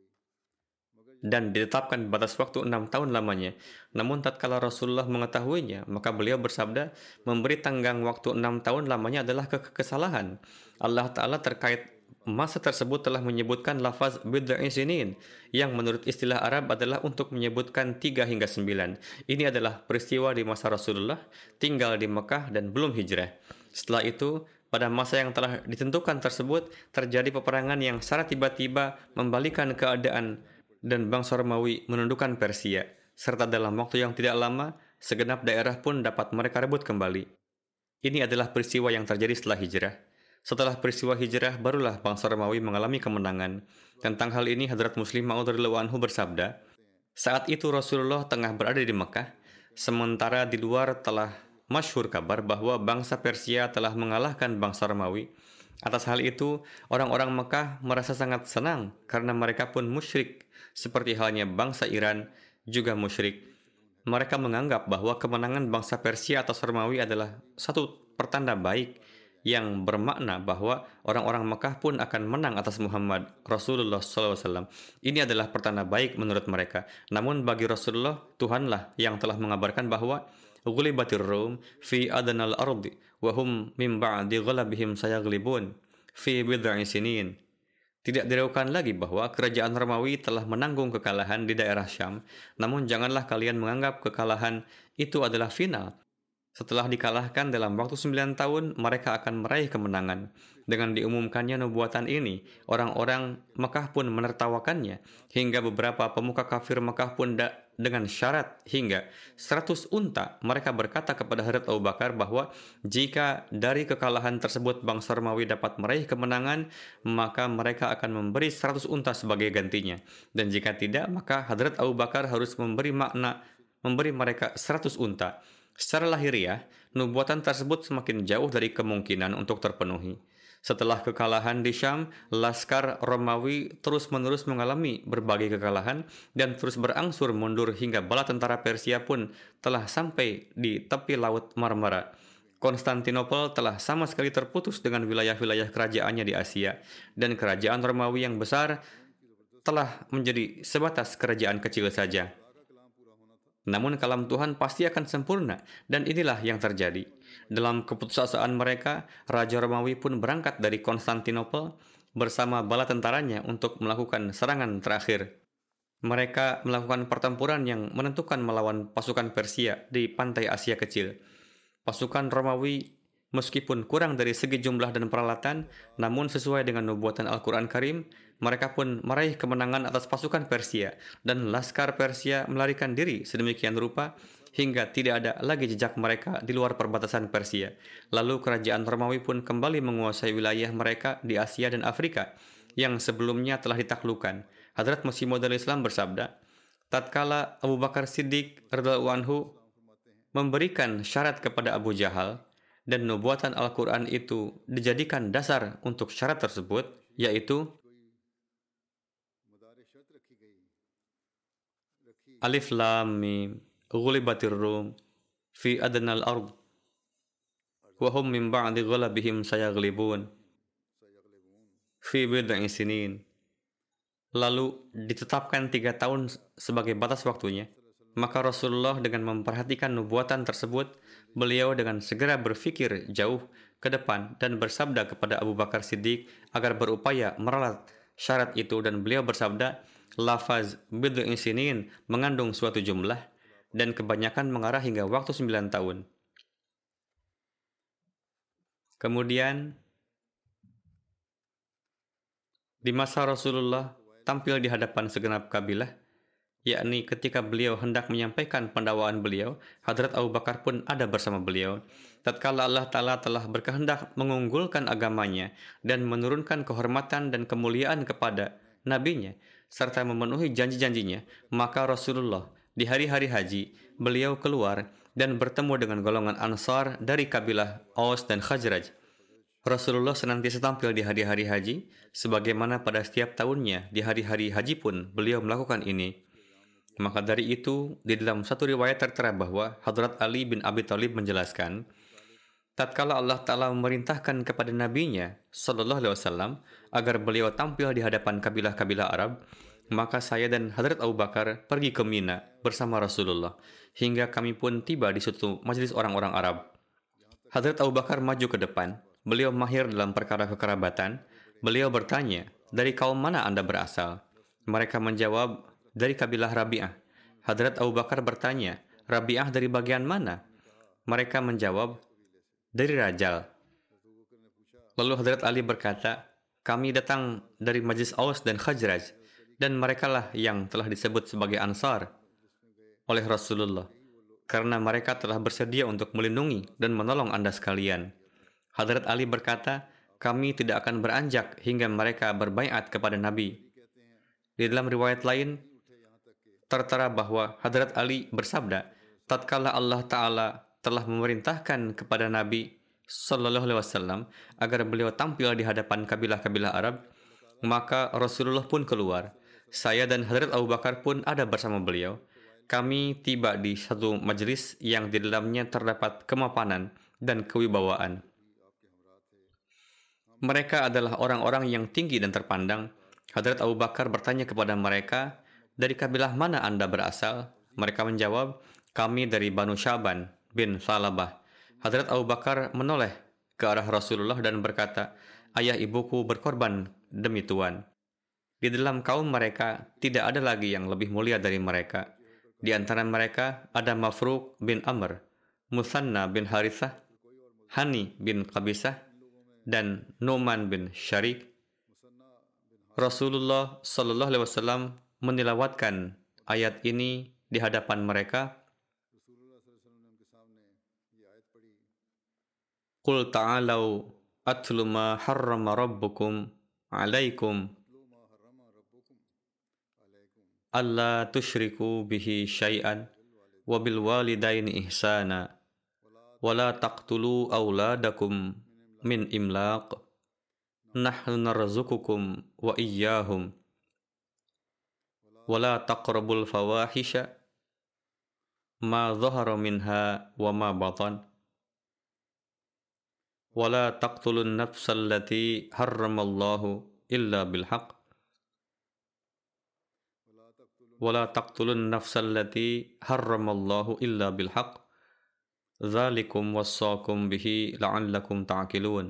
Dan ditetapkan batas waktu 6 tahun lamanya. Namun tatkala Rasulullah mengetahuinya, maka beliau bersabda, memberi tenggang waktu 6 tahun lamanya adalah kesalahan. Allah Ta'ala terkait masa tersebut telah menyebutkan lafaz bid'in sinin, yang menurut istilah Arab adalah untuk menyebutkan 3 hingga 9. Ini adalah peristiwa di masa Rasulullah tinggal di Mekah dan belum hijrah. Setelah itu, pada masa yang telah ditentukan tersebut, terjadi peperangan yang secara tiba-tiba membalikan keadaan, dan bangsa Romawi menundukkan Persia, serta dalam waktu yang tidak lama, segenap daerah pun dapat mereka rebut kembali. Ini adalah peristiwa yang terjadi setelah hijrah. Setelah peristiwa hijrah, barulah bangsa Romawi mengalami kemenangan. Tentang hal ini, Hadrat Mushlih Mau'ud bersabda, saat itu Rasulullah tengah berada di Mekah, sementara di luar telah masyhur kabar bahwa bangsa Persia telah mengalahkan bangsa Romawi. Atas hal itu, orang-orang Mekah merasa sangat senang karena mereka pun musyrik, seperti halnya bangsa Iran juga musyrik. Mereka menganggap bahwa kemenangan bangsa Persia atas Romawi adalah satu pertanda baik yang bermakna bahwa orang-orang Mekah pun akan menang atas Muhammad Rasulullah SAW. Ini adalah pertanda baik menurut mereka. Namun bagi Rasulullah, Tuhanlah yang telah mengabarkan bahwa Ghulibatir Rum fi adnal ardi wa hum min ba'di ghalabihim sayaglibun fi bid'i sinin. Tidak diragukan lagi bahwa kerajaan Romawi telah menanggung kekalahan di daerah Syam, namun janganlah kalian menganggap kekalahan itu adalah final. Setelah dikalahkan dalam waktu 9 tahun, mereka akan meraih kemenangan. Dengan diumumkannya nubuatan ini, orang-orang Mekah pun menertawakannya, hingga beberapa pemuka kafir Mekah pun dengan syarat hingga 100 unta, mereka berkata kepada Hadhrat Abu Bakar bahwa jika dari kekalahan tersebut bangsa Romawi dapat meraih kemenangan, maka mereka akan memberi 100 unta sebagai gantinya. Dan jika tidak, maka Hadhrat Abu Bakar harus memberi mereka 100 unta. Secara lahiriah, nubuatan tersebut semakin jauh dari kemungkinan untuk terpenuhi. Setelah kekalahan di Syam, laskar Romawi terus-menerus mengalami berbagai kekalahan dan terus berangsur mundur hingga bala tentara Persia pun telah sampai di tepi Laut Marmara. Konstantinopel telah sama sekali terputus dengan wilayah-wilayah kerajaannya di Asia, dan kerajaan Romawi yang besar telah menjadi sebatas kerajaan kecil saja. Namun kalam Tuhan pasti akan sempurna, dan inilah yang terjadi. Dalam keputusasaan mereka, Raja Romawi pun berangkat dari Konstantinopel bersama bala tentaranya untuk melakukan serangan terakhir. Mereka melakukan pertempuran yang menentukan melawan pasukan Persia di pantai Asia Kecil. Pasukan Romawi meskipun kurang dari segi jumlah dan peralatan, namun sesuai dengan nubuatan Al-Quran Karim, mereka pun meraih kemenangan atas pasukan Persia, dan laskar Persia melarikan diri sedemikian rupa hingga tidak ada lagi jejak mereka di luar perbatasan Persia. Lalu kerajaan Romawi pun kembali menguasai wilayah mereka di Asia dan Afrika yang sebelumnya telah ditaklukkan. Hadrat Masih Maud al-Islam bersabda, tatkala Abu Bakar Siddiq radhiyallahu anhu memberikan syarat kepada Abu Jahal, dan nubuatan Al-Quran itu dijadikan dasar untuk syarat tersebut, yaitu Alif Lam Mim Ghulibatir Rum fi adnal ard wa hum min ba'di ghalabihim sayaglibun fi bid'i sinin. Lalu ditetapkan 3 tahun sebagai batas waktunya. Maka Rasulullah dengan memperhatikan nubuatan tersebut, beliau dengan segera berfikir jauh ke depan dan bersabda kepada Abu Bakar Siddiq agar berupaya meralat syarat itu, dan beliau bersabda, lafaz bid'i sinin mengandung suatu jumlah dan kebanyakan mengarah hingga waktu 9 tahun. Kemudian, di masa Rasulullah tampil di hadapan segenap kabilah, yakni ketika beliau hendak menyampaikan pendakwaan beliau, Hadrat Abu Bakar pun ada bersama beliau. Tatkala Allah Ta'ala telah berkehendak mengunggulkan agamanya dan menurunkan kehormatan dan kemuliaan kepada nabinya, serta memenuhi janji-janjinya, maka Rasulullah di hari-hari haji, beliau keluar dan bertemu dengan golongan Ansar dari kabilah Aus dan Khazraj. Rasulullah senantiasa tampil di hari-hari haji, sebagaimana pada setiap tahunnya di hari-hari haji pun beliau melakukan ini. Maka dari itu, di dalam satu riwayat tertera bahwa Hadrat Ali bin Abi Thalib menjelaskan, tatkala Allah Ta'ala memerintahkan kepada nabinya sallallahu alaihi wasallam agar beliau tampil di hadapan kabilah-kabilah Arab, maka saya dan Hadrat Abu Bakar pergi ke Mina bersama Rasulullah, hingga kami pun tiba di suatu majelis orang-orang Arab. Hadrat Abu Bakar maju ke depan, beliau mahir dalam perkara kekerabatan. Beliau bertanya, dari kaum mana Anda berasal? Mereka menjawab, dari kabilah Rabi'ah. Hadrat Abu Bakar bertanya, Rabi'ah dari bagian mana? Mereka menjawab, dari Rajal. Lalu Hadrat Ali berkata, kami datang dari Majlis Aus dan Khazraj, dan merekalah yang telah disebut sebagai Ansar oleh Rasulullah, karena mereka telah bersedia untuk melindungi dan menolong Anda sekalian. Hadrat Ali berkata, kami tidak akan beranjak hingga mereka berbaiat kepada Nabi. Di dalam riwayat lain, tertera bahwa Hadrat Ali bersabda, tatkala Allah Ta'ala telah memerintahkan kepada Nabi Sallallahu Alaihi Wasallam agar beliau tampil di hadapan kabilah-kabilah Arab, maka Rasulullah pun keluar. Saya dan Hadrat Abu Bakar pun ada bersama beliau. Kami tiba di satu majelis yang di dalamnya terdapat kemapanan dan kewibawaan. Mereka adalah orang-orang yang tinggi dan terpandang. Hadrat Abu Bakar bertanya kepada mereka, dari kabilah mana Anda berasal? Mereka menjawab, kami dari Banu Syaban bin Salabah. Hadrat Abu Bakar menoleh ke arah Rasulullah dan berkata, ayah ibuku berkorban demi Tuhan. Di dalam kaum mereka, tidak ada lagi yang lebih mulia dari mereka. Di antara mereka ada Mafruq bin Amr, Musanna bin Haritsah, Hani bin Qabisah, dan Numan bin Syarik. Rasulullah Sallallahu Alaihi Wasallam menilawatkan ayat ini di hadapan mereka. Qul ta'alau atlu ma harrama rabbukum alaikum alla tushriku bihi syai'an wa bil walidaini ihsana wa la taqtulu awladakum min imlaq nahnu narzukukum wa iyyahum وَلَا تَقْرَبُوا الْفَوَاحِشَ مَا ظَهَرَ مِنْهَا وَمَا بَطَنَ وَلَا تَقْتُلُوا النَّفْسَ الَّتِي حَرَّمَ اللَّهُ إِلَّا بِالْحَقِّ وَلَا تَقْتُلُوا النَّفْسَ الَّتِي حَرَّمَ اللَّهُ إِلَّا بِالْحَقِّ ذَلِكُمْ وَصَّاكُمْ بِهِ لَعَلَّكُمْ تَعْقِلُونَ.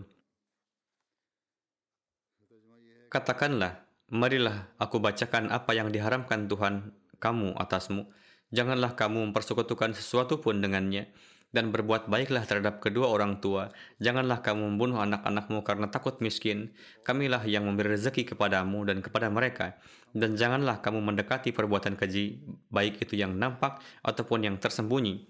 Katakanlah, marilah aku bacakan apa yang diharamkan Tuhan kamu atasmu. Janganlah kamu mempersekutukan sesuatu pun dengannya, dan berbuat baiklah terhadap kedua orang tua. Janganlah kamu membunuh anak-anakmu karena takut miskin. Kamilah yang memberi rezeki kepadamu dan kepada mereka. Dan janganlah kamu mendekati perbuatan keji, baik itu yang nampak ataupun yang tersembunyi.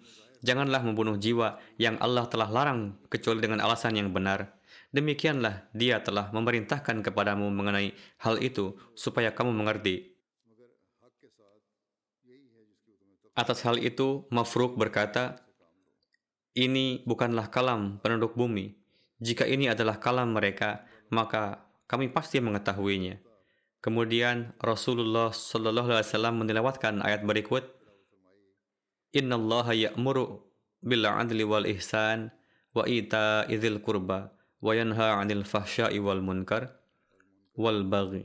Janganlah membunuh jiwa yang Allah telah larang kecuali dengan alasan yang benar. Demikianlah dia telah memerintahkan kepadamu mengenai hal itu supaya kamu mengerti. Atas hal itu, Mafruq berkata, ini bukanlah kalam penduduk bumi. Jika ini adalah kalam mereka, maka kami pasti mengetahuinya. Kemudian Rasulullah Sallallahu Alaihi Wasallam menilawatkan ayat berikut, Inna Allaha ya'muru bil 'adli wal ihsan wa ita'i dzil qurba wa yanha 'anil fahsya'i wal munkar wal baghi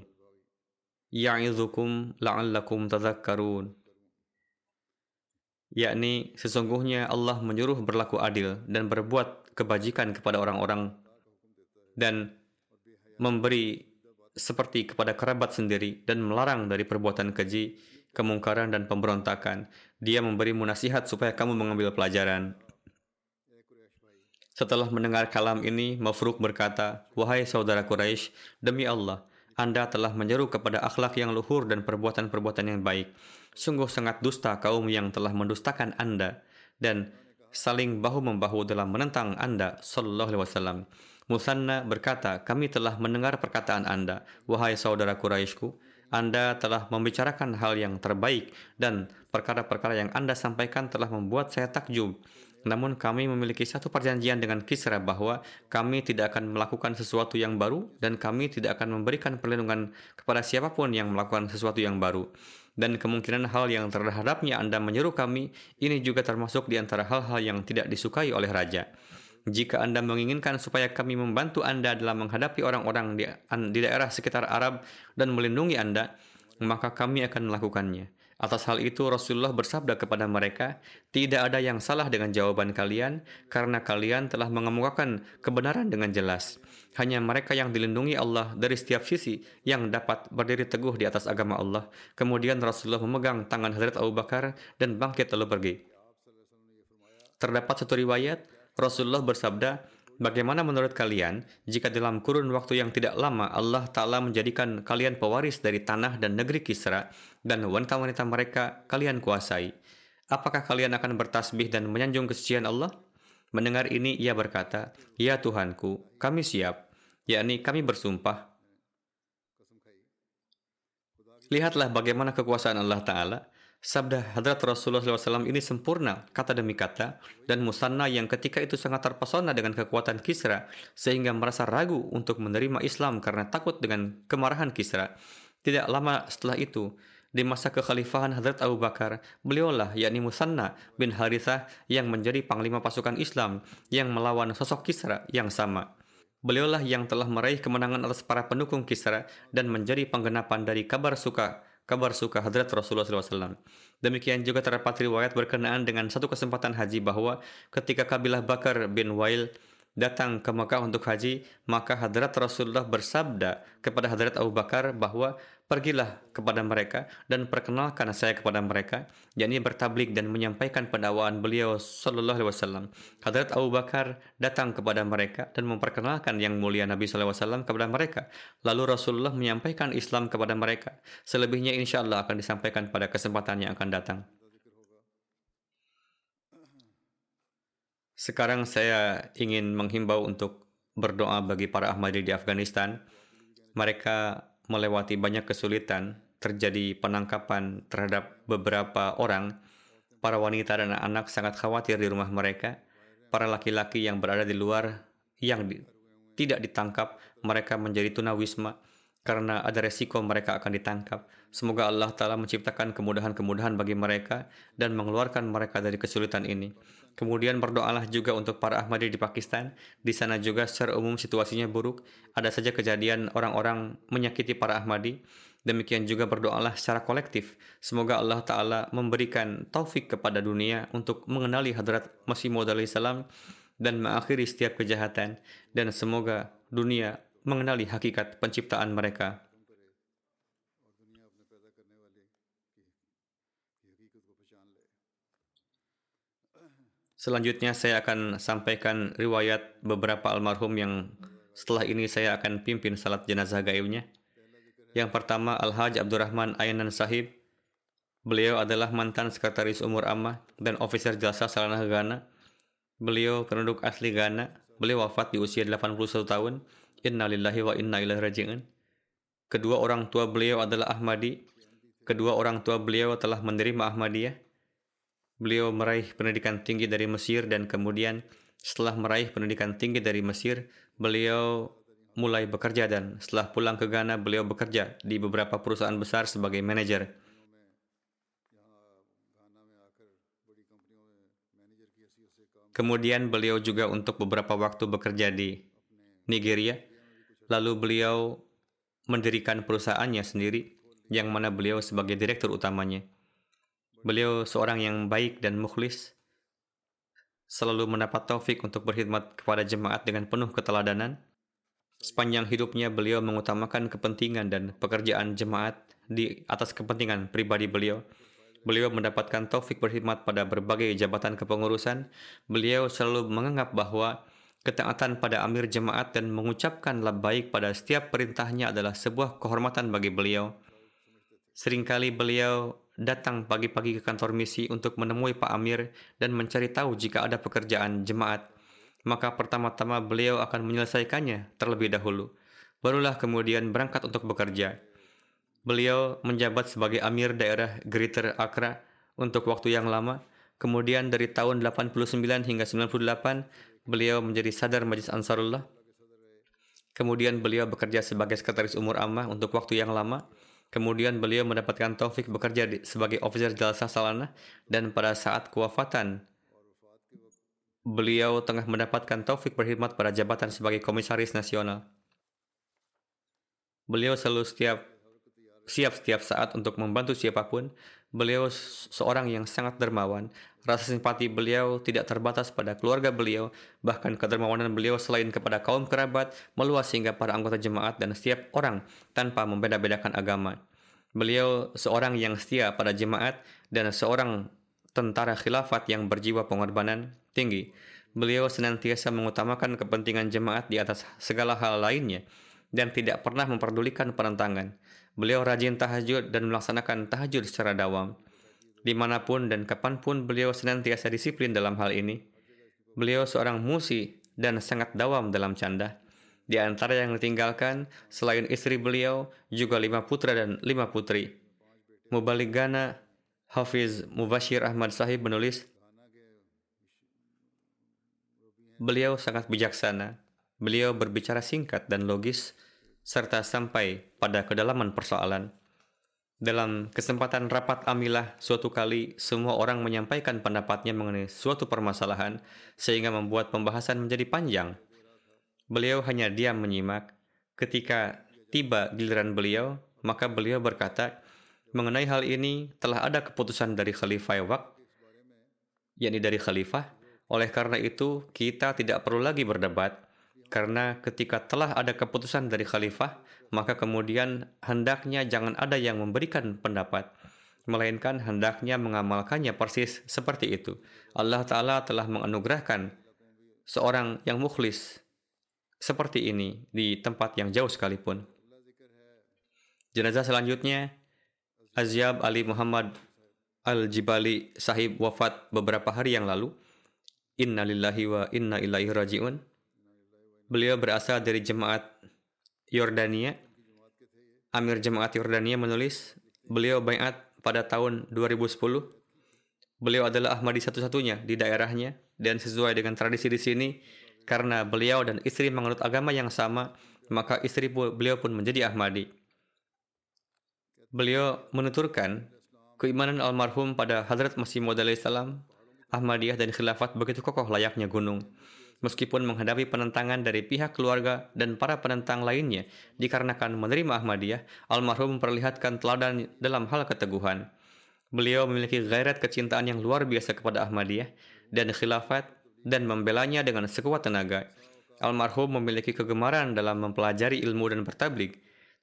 ya'idzukum la'allakum tadhakkarun, yakni sesungguhnya Allah menyuruh berlaku adil dan berbuat kebajikan kepada orang-orang dan memberi seperti kepada kerabat sendiri dan melarang dari perbuatan keji, kemungkaran dan pemberontakan. Dia memberimu nasihat supaya kamu mengambil pelajaran. Setelah mendengar kalam ini, Mafruk berkata, "Wahai saudara Quraisy, demi Allah, Anda telah menyeru kepada akhlak yang luhur dan perbuatan-perbuatan yang baik. Sungguh sangat dusta kaum yang telah mendustakan Anda dan saling bahu-membahu dalam menentang Anda sallallahu alaihi wasallam." Musanna berkata, "Kami telah mendengar perkataan Anda, wahai saudara Quraisyku. Anda telah membicarakan hal yang terbaik dan perkara-perkara yang Anda sampaikan telah membuat saya takjub. Namun kami memiliki satu perjanjian dengan Kisra bahwa kami tidak akan melakukan sesuatu yang baru dan kami tidak akan memberikan perlindungan kepada siapapun yang melakukan sesuatu yang baru. Dan kemungkinan hal yang terhadapnya Anda menyeru kami, ini juga termasuk di antara hal-hal yang tidak disukai oleh Raja. Jika Anda menginginkan supaya kami membantu Anda dalam menghadapi orang-orang di daerah sekitar Arab dan melindungi Anda, maka kami akan melakukannya." Atas hal itu, Rasulullah bersabda kepada mereka, "Tidak ada yang salah dengan jawaban kalian, karena kalian telah mengemukakan kebenaran dengan jelas. Hanya mereka yang dilindungi Allah dari setiap sisi yang dapat berdiri teguh di atas agama Allah." Kemudian Rasulullah memegang tangan Hadhrat Abu Bakar dan bangkit lalu pergi. Terdapat satu riwayat, Rasulullah bersabda, "Bagaimana menurut kalian jika dalam kurun waktu yang tidak lama Allah Ta'ala menjadikan kalian pewaris dari tanah dan negeri Kisra dan wanita-wanita mereka kalian kuasai? Apakah kalian akan bertasbih dan menyanjung kesucian Allah?" Mendengar ini ia berkata, "Ya Tuhanku, kami siap, yakni kami bersumpah." Lihatlah bagaimana kekuasaan Allah Ta'ala. Sabda Hadrat Rasulullah SAW ini sempurna, kata demi kata, dan Musanna yang ketika itu sangat terpesona dengan kekuatan Kisra, sehingga merasa ragu untuk menerima Islam karena takut dengan kemarahan Kisra. Tidak lama setelah itu, di masa kekhalifahan Hadrat Abu Bakar, beliaulah, yakni Musanna bin Haritsah, yang menjadi panglima pasukan Islam yang melawan sosok Kisra yang sama. Beliaulah yang telah meraih kemenangan atas para pendukung Kisra dan menjadi penggenapan dari kabar suka Hadrat Rasulullah SAW. Demikian juga terdapat riwayat berkenaan dengan satu kesempatan haji bahwa ketika kabilah Bakar bin Wail datang ke Mekah untuk haji, maka Hadrat Rasulullah bersabda kepada Hadrat Abu Bakar bahwa, "Pergilah kepada mereka dan perkenalkan saya kepada mereka," yakni bertablik dan menyampaikan pendakwaan beliau sallallahu alaihi wasallam. Hadrat Abu Bakar datang kepada mereka dan memperkenalkan yang mulia Nabi sallallahu alaihi wasallam kepada mereka. Lalu Rasulullah menyampaikan Islam kepada mereka. Selebihnya insyaallah akan disampaikan pada kesempatan yang akan datang. Sekarang saya ingin menghimbau untuk berdoa bagi para Ahmadi di Afghanistan. Mereka melewati banyak kesulitan, terjadi penangkapan terhadap beberapa orang. Para wanita dan anak sangat khawatir di rumah mereka. Para laki-laki yang berada di luar yang tidak ditangkap, mereka menjadi tunawisma karena ada resiko mereka akan ditangkap. Semoga Allah Ta'ala menciptakan kemudahan-kemudahan bagi mereka dan mengeluarkan mereka dari kesulitan ini. Kemudian berdoalah juga untuk para Ahmadi di Pakistan. Di sana juga secara umum situasinya buruk. Ada saja kejadian orang-orang menyakiti para Ahmadi. Demikian juga berdoalah secara kolektif. Semoga Allah Ta'ala memberikan taufik kepada dunia untuk mengenali Hadrat Masih Maud alaihi salam dan mengakhiri setiap kejahatan. Dan semoga dunia mengenali hakikat penciptaan mereka. Selanjutnya saya akan sampaikan riwayat beberapa almarhum yang setelah ini saya akan pimpin salat jenazah gaibnya. Yang pertama, Al-Haj Abdurrahman Ainan Sahib. Beliau adalah mantan sekretaris umur Ammar dan officer jasa Salanah Ghana. Beliau penduduk asli Ghana. Beliau wafat di usia 81 tahun. Inna lillahi wa inna ilaihi raji'un. Kedua orang tua beliau adalah Ahmadi. Kedua orang tua beliau telah menerima Ahmadiyah. Beliau meraih pendidikan tinggi dari Mesir dan kemudian setelah meraih pendidikan tinggi dari Mesir, beliau mulai bekerja dan setelah pulang ke Ghana, beliau bekerja di beberapa perusahaan besar sebagai manajer. Kemudian beliau juga untuk beberapa waktu bekerja di Nigeria. Lalu beliau mendirikan perusahaannya sendiri, yang mana beliau sebagai direktur utamanya. Beliau seorang yang baik dan mukhlis, selalu mendapat taufik untuk berkhidmat kepada jemaat dengan penuh keteladanan. Sepanjang hidupnya beliau mengutamakan kepentingan dan pekerjaan jemaat di atas kepentingan pribadi beliau. Beliau mendapatkan taufik berkhidmat pada berbagai jabatan kepengurusan. Beliau selalu menganggap bahwa ketaatan pada amir jemaat dan mengucapkan labbaik pada setiap perintahnya adalah sebuah kehormatan bagi beliau. Seringkali beliau datang pagi-pagi ke kantor misi untuk menemui Pak Amir dan mencari tahu jika ada pekerjaan jemaat. Maka pertama-tama beliau akan menyelesaikannya terlebih dahulu. Barulah kemudian berangkat untuk bekerja. Beliau menjabat sebagai Amir daerah Greater Accra untuk waktu yang lama. Kemudian dari tahun 89 hingga 98, beliau menjadi Sadar Majlis Ansarullah. Kemudian beliau bekerja sebagai Sekretaris Umur Ammah untuk waktu yang lama. Kemudian beliau mendapatkan taufik bekerja sebagai Officer Jalsah Salanah, dan pada saat kewafatan, beliau tengah mendapatkan taufik berkhidmat pada jabatan sebagai Komisaris Nasional. Beliau selalu siap setiap saat untuk membantu siapapun. Beliau seorang yang sangat dermawan. Rasa simpati beliau tidak terbatas pada keluarga beliau, bahkan kedermawanan beliau selain kepada kaum kerabat meluas hingga para anggota jemaat dan setiap orang tanpa membeda-bedakan agama. Beliau seorang yang setia pada jemaat dan seorang tentara khilafat yang berjiwa pengorbanan tinggi. Beliau senantiasa mengutamakan kepentingan jemaat di atas segala hal lainnya dan tidak pernah memperdulikan penentangan. Beliau rajin tahajud dan melaksanakan tahajud secara dawam. Dimanapun dan kapanpun beliau senantiasa disiplin dalam hal ini. Beliau seorang musi dan sangat dawam dalam canda. Di antara yang ditinggalkan, selain istri beliau, juga 5 putra dan 5 putri. Mubalig Ghana, Hafiz Mubashir Ahmad Sahib menulis, beliau sangat bijaksana. Beliau berbicara singkat dan logis, serta sampai pada kedalaman persoalan. Dalam kesempatan rapat Amilah, suatu kali semua orang menyampaikan pendapatnya mengenai suatu permasalahan sehingga membuat pembahasan menjadi panjang. Beliau hanya diam menyimak. Ketika tiba giliran beliau, maka beliau berkata, mengenai hal ini telah ada keputusan dari Khalifah yakni dari Khalifah. Oleh karena itu, kita tidak perlu lagi berdebat. Karena ketika telah ada keputusan dari Khalifah, maka kemudian hendaknya jangan ada yang memberikan pendapat, melainkan hendaknya mengamalkannya persis seperti itu. Allah Ta'ala telah menganugerahkan seorang yang mukhlis seperti ini di tempat yang jauh sekalipun. Jenazah selanjutnya, Azyab Ali Muhammad Al-Jibali Sahib wafat beberapa hari yang lalu. Inna lillahi wa inna ilaihi raji'un. Beliau berasal dari jemaat Yordania. Amir jemaat Yordania menulis, beliau baiat pada tahun 2010. Beliau adalah Ahmadi satu-satunya di daerahnya, dan sesuai dengan tradisi di sini, karena beliau dan istri menganut agama yang sama, maka istri beliau pun menjadi Ahmadi. Beliau menuturkan, keimanan almarhum pada Hadrat Masih Maud alaihi salam, Ahmadiyah dan khilafat begitu kokoh layaknya gunung. Meskipun menghadapi penentangan dari pihak keluarga dan para penentang lainnya, dikarenakan menerima Ahmadiyah, almarhum memperlihatkan teladan dalam hal keteguhan. Beliau memiliki gairat kecintaan yang luar biasa kepada Ahmadiyah dan khilafat dan membelanya dengan sekuat tenaga. Almarhum memiliki kegemaran dalam mempelajari ilmu dan bertabligh.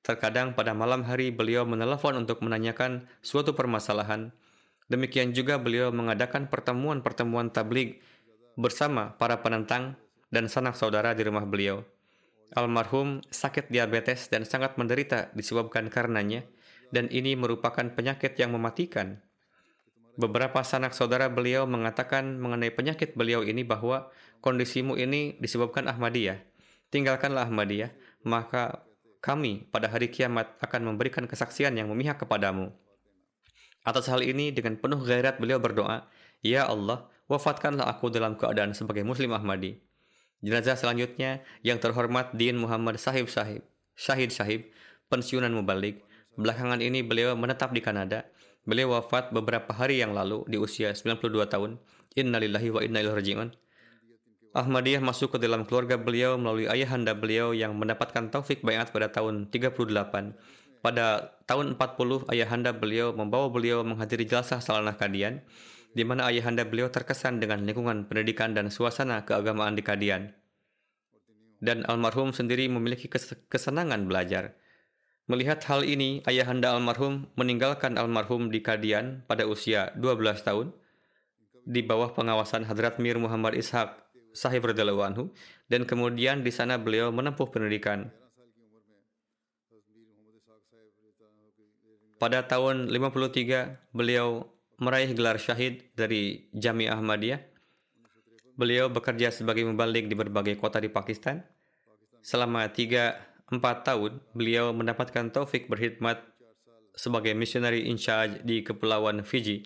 Terkadang pada malam hari beliau menelepon untuk menanyakan suatu permasalahan. Demikian juga beliau mengadakan pertemuan-pertemuan tabligh bersama para penentang dan sanak saudara di rumah beliau. Almarhum sakit diabetes dan sangat menderita disebabkan karenanya, dan ini merupakan penyakit yang mematikan. Beberapa sanak saudara beliau mengatakan mengenai penyakit beliau ini bahwa kondisimu ini disebabkan Ahmadiyah. Tinggalkanlah Ahmadiyah, maka kami pada hari kiamat akan memberikan kesaksian yang memihak kepadamu. Atas hal ini, dengan penuh gairat beliau berdoa, Ya Allah, wafatkanlah aku dalam keadaan sebagai Muslim Ahmadi. Jenazah selanjutnya, yang terhormat Din Muhammad Syahid Sahib, pensiunan mubalig. Belakangan ini beliau menetap di Kanada. Beliau wafat beberapa hari yang lalu di usia 92 tahun. Innalillahi wa inna ilaihi raji'un. Ahmadiyah masuk ke dalam keluarga beliau melalui ayahanda beliau yang mendapatkan taufik baiat pada tahun 38. Pada tahun 40, ayahanda beliau membawa beliau menghadiri jelasah Salanah Kadian, di mana ayahanda beliau terkesan dengan lingkungan pendidikan dan suasana keagamaan di Kadian. Dan almarhum sendiri memiliki kesenangan belajar. Melihat hal ini, ayahanda almarhum meninggalkan almarhum di Kadian pada usia 12 tahun di bawah pengawasan Hadrat Mir Muhammad Ishaq Sahib radhiyallahu anhu, dan kemudian di sana beliau menempuh pendidikan. Pada tahun 53, beliau meraih gelar syahid dari Jami Ahmadiyah. Beliau bekerja sebagai mubalik di berbagai kota di Pakistan. Selama 3-4 tahun, beliau mendapatkan taufik berkhidmat sebagai misionari in-charge di Kepulauan Fiji.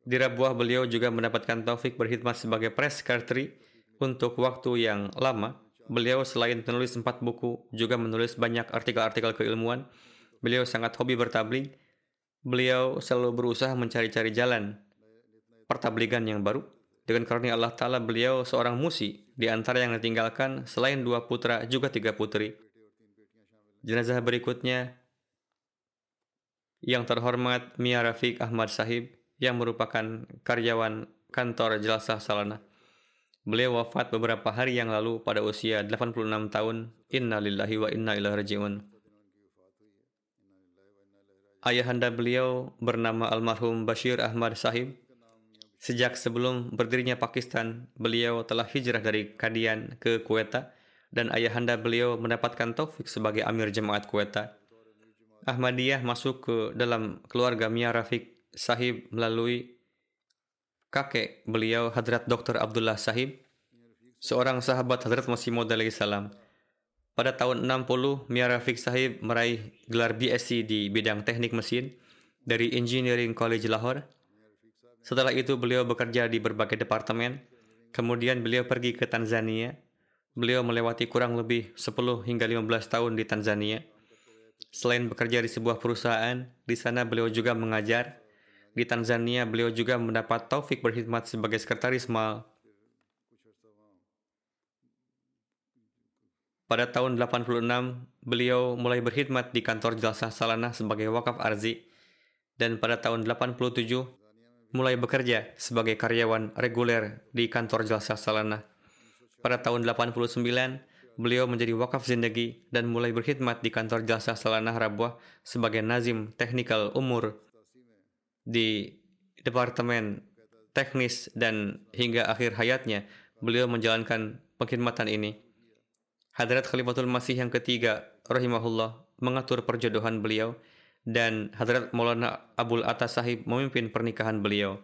Di Rabuah, beliau juga mendapatkan taufik berkhidmat sebagai press secretary untuk waktu yang lama. Beliau selain menulis 4 buku, juga menulis banyak artikel-artikel keilmuan. Beliau sangat hobi bertabligh. Beliau selalu berusaha mencari-cari jalan pertabligan yang baru. Dengan karunia Allah Ta'ala, beliau seorang musi. Di antara yang ditinggalkan, selain 2 putra, juga 3 putri. Jenazah berikutnya, yang terhormat Mia Rafiq Ahmad Sahib, yang merupakan karyawan kantor jelasah Salanah. Beliau wafat beberapa hari yang lalu pada usia 86 tahun. Inna lillahi wa inna ilaihi raji'un. Ayahanda beliau bernama almarhum Bashir Ahmad Sahib. Sejak sebelum berdirinya Pakistan, beliau telah hijrah dari Kadian ke Quetta, dan ayahanda beliau mendapatkan taufik sebagai Amir Jemaat Quetta. Ahmadiyah masuk ke dalam keluarga Mia Rafiq Sahib melalui kakek beliau Hadrat Dr. Abdullah Sahib, seorang sahabat Hadrat Masih Maud alaihi salam. Pada tahun 60, Mia Rafiq Sahib meraih gelar BSc di bidang teknik mesin dari Engineering College Lahore. Setelah itu beliau bekerja di berbagai departemen. Kemudian beliau pergi ke Tanzania. Beliau melewati kurang lebih 10 hingga 15 tahun di Tanzania. Selain bekerja di sebuah perusahaan, di sana beliau juga mengajar. Di Tanzania beliau juga mendapat taufik berkhidmat sebagai sekretaris mal. Pada tahun 86, beliau mulai berkhidmat di kantor jelasah Salanah sebagai wakaf arzi, dan pada tahun 87 mulai bekerja sebagai karyawan reguler di kantor jelasah Salanah. Pada tahun 89, beliau menjadi wakaf zindagi dan mulai berkhidmat di kantor jelasah Salanah Rabuah sebagai nazim teknikal umur di departemen teknis, dan hingga akhir hayatnya beliau menjalankan pengkhidmatan ini. Hadrat Khalifatul Masih yang ketiga, rahimahullah, mengatur perjodohan beliau, dan Hadrat Maulana Abul Atta Sahib memimpin pernikahan beliau.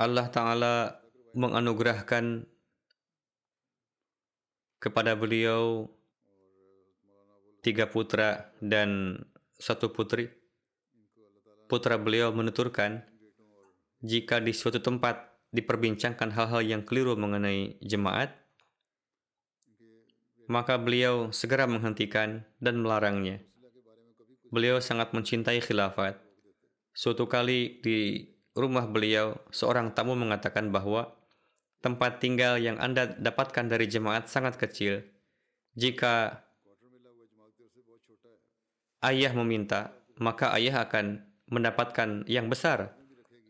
Allah Ta'ala menganugerahkan kepada beliau 3 putra dan 1 putri. Putra beliau menuturkan, jika di suatu tempat diperbincangkan hal-hal yang keliru mengenai jemaat, maka beliau segera menghentikan dan melarangnya. Beliau sangat mencintai khilafat. Suatu kali di rumah beliau, seorang tamu mengatakan bahwa tempat tinggal yang Anda dapatkan dari jemaat sangat kecil. Jika ayah meminta, maka ayah akan mendapatkan yang besar.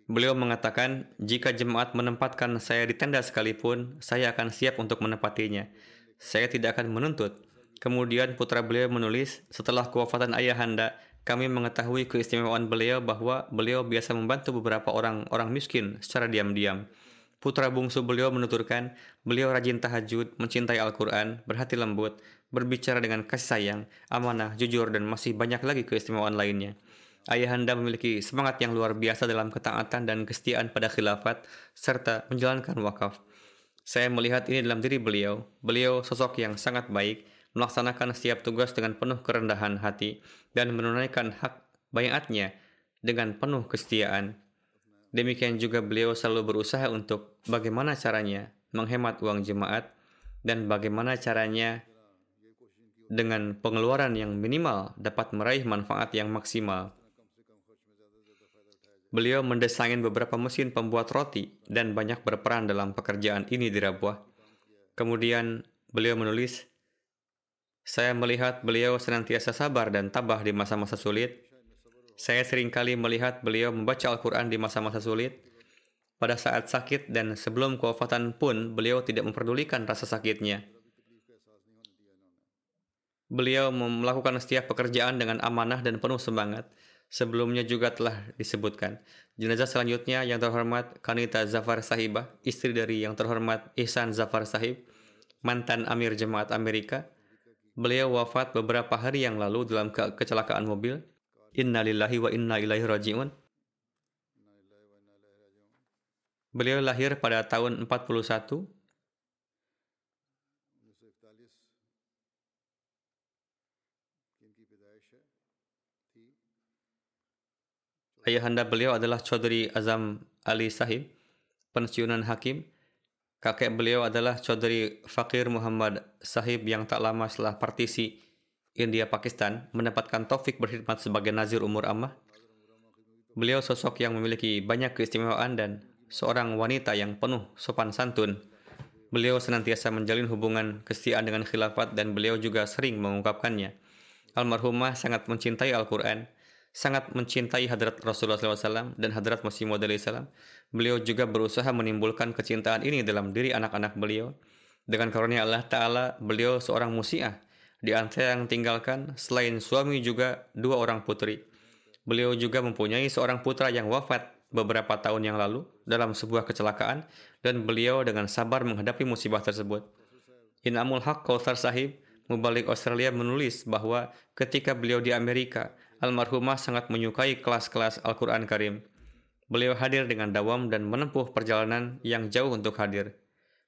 Beliau mengatakan, jika jemaat menempatkan saya di tenda sekalipun, saya akan siap untuk menempatinya. Saya tidak akan menuntut. Kemudian putra beliau menulis, setelah kewafatan ayahanda, kami mengetahui keistimewaan beliau bahwa beliau biasa membantu beberapa orang-orang miskin secara diam-diam. Putra bungsu beliau menuturkan, beliau rajin tahajud, mencintai Al-Quran, berhati lembut, berbicara dengan kasih sayang, amanah, jujur, dan masih banyak lagi keistimewaan lainnya. Ayahanda memiliki semangat yang luar biasa dalam ketaatan dan kesetiaan pada khilafat serta menjalankan wakaf. Saya melihat ini dalam diri beliau. Beliau sosok yang sangat baik, melaksanakan setiap tugas dengan penuh kerendahan hati dan menunaikan hak baiatnya dengan penuh kesetiaan. Demikian juga beliau selalu berusaha untuk bagaimana caranya menghemat uang jemaat dan bagaimana caranya dengan pengeluaran yang minimal dapat meraih manfaat yang maksimal. Beliau mendesangin beberapa mesin pembuat roti dan banyak berperan dalam pekerjaan ini di Rabwah. Kemudian beliau menulis, "Saya melihat beliau senantiasa sabar dan tabah di masa-masa sulit. Saya seringkali melihat beliau membaca Al-Quran di masa-masa sulit. Pada saat sakit dan sebelum kewafatan pun, beliau tidak memperdulikan rasa sakitnya. Beliau melakukan setiap pekerjaan dengan amanah dan penuh semangat. Sebelumnya juga telah disebutkan. Jenazah selanjutnya yang terhormat Kanita Zafar Sahibah, istri dari yang terhormat Ihsan Zafar Sahib, mantan Amir Jemaat Amerika. Beliau wafat beberapa hari yang lalu dalam kecelakaan mobil. Inna lillahi wa inna ilaihi raji'un. Beliau lahir pada tahun 41. Ayahanda beliau adalah Chaudhry Azam Ali Sahib, pensiunan hakim. Kakek beliau adalah Chaudhry Fakir Muhammad Sahib yang tak lama setelah partisi India-Pakistan mendapatkan taufik berkhidmat sebagai nazir umur ammah. Beliau sosok yang memiliki banyak keistimewaan dan seorang wanita yang penuh sopan santun. Beliau senantiasa menjalin hubungan kesetiaan dengan khilafat dan beliau juga sering mengungkapkannya. Almarhumah sangat mencintai Al-Quran, sangat mencintai Hadrat Rasulullah SAW dan Hadrat Masih Maud SAW. Beliau juga berusaha menimbulkan kecintaan ini dalam diri anak-anak beliau. Dengan karunia Allah Ta'ala, beliau seorang musiah. Di antara yang tinggalkan, selain suami juga 2 orang putri. Beliau juga mempunyai seorang putra yang wafat beberapa tahun yang lalu dalam sebuah kecelakaan dan beliau dengan sabar menghadapi musibah tersebut. Inamul Haq Kautsar Sahib, Mubalik Australia menulis bahwa ketika beliau di Amerika, almarhumah sangat menyukai kelas-kelas Al-Quran Karim. Beliau hadir dengan dawam dan menempuh perjalanan yang jauh untuk hadir.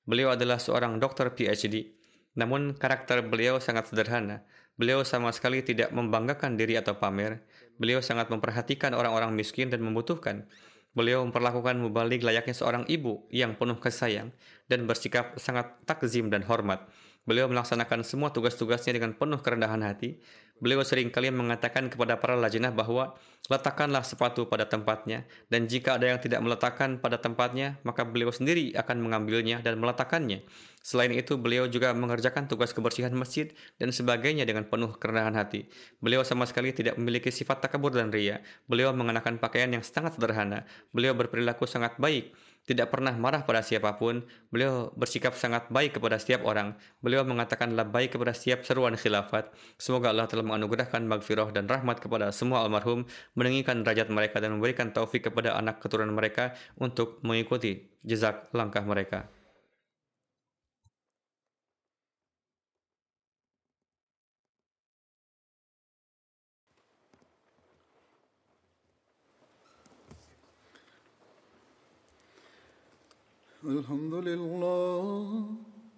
Beliau adalah seorang dokter PhD, namun karakter beliau sangat sederhana. Beliau sama sekali tidak membanggakan diri atau pamer. Beliau sangat memperhatikan orang-orang miskin dan membutuhkan. Beliau memperlakukan mubalik layaknya seorang ibu yang penuh kasih sayang dan bersikap sangat takzim dan hormat. Beliau melaksanakan semua tugas-tugasnya dengan penuh kerendahan hati. Beliau seringkali mengatakan kepada para lajnah bahwa letakkanlah sepatu pada tempatnya dan jika ada yang tidak meletakkan pada tempatnya, maka beliau sendiri akan mengambilnya dan meletakkannya. Selain itu, beliau juga mengerjakan tugas kebersihan masjid dan sebagainya dengan penuh kerendahan hati. Beliau sama sekali tidak memiliki sifat takabur dan riya. Beliau mengenakan pakaian yang sangat sederhana. Beliau berperilaku sangat baik. Tidak pernah marah pada siapapun, beliau bersikap sangat baik kepada setiap orang. Beliau mengatakan labbaik kepada setiap seruan khilafat. Semoga Allah telah menganugerahkan maghfirah dan rahmat kepada semua almarhum, meninggikan derajat mereka dan memberikan taufik kepada anak keturunan mereka untuk mengikuti jejak langkah mereka.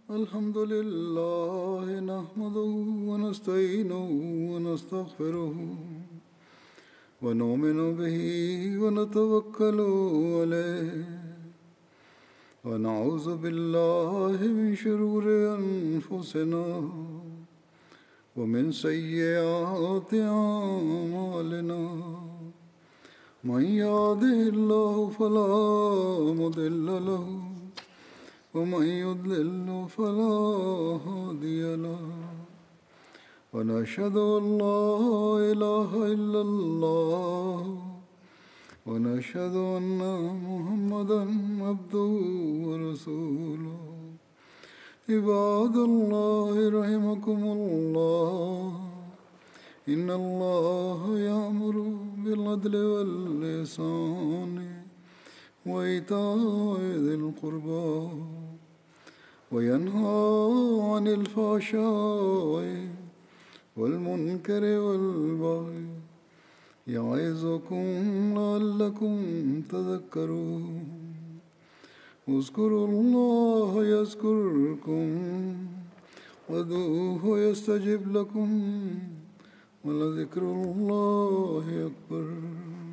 Alhamdulillah, nahmaduhu wa nasta'inuhu wa nastaghfiruhu wa nu'minu bihi wa natawakkalu alayhi wa na'udzu billahi min shururi anfusina wa min sayyi'ati a'malina. من يهده الله فلا مضل له ومن يضلل فلا هادي له ونشهد أن لا إله إلا الله ونشهد أن محمدا عبده ورسوله عباد الله رحمكم الله إن الله يأمر بالعدل والإحسان وإيتاء ذي القربى وينهى عن الفحشاء والمنكر والبغي يعظكم لعلكم تذكرون اذكروا الله يذكركم وادعوه يستجب لكم وَلَذِكْرُ اللَّهِ أَكْبَرُ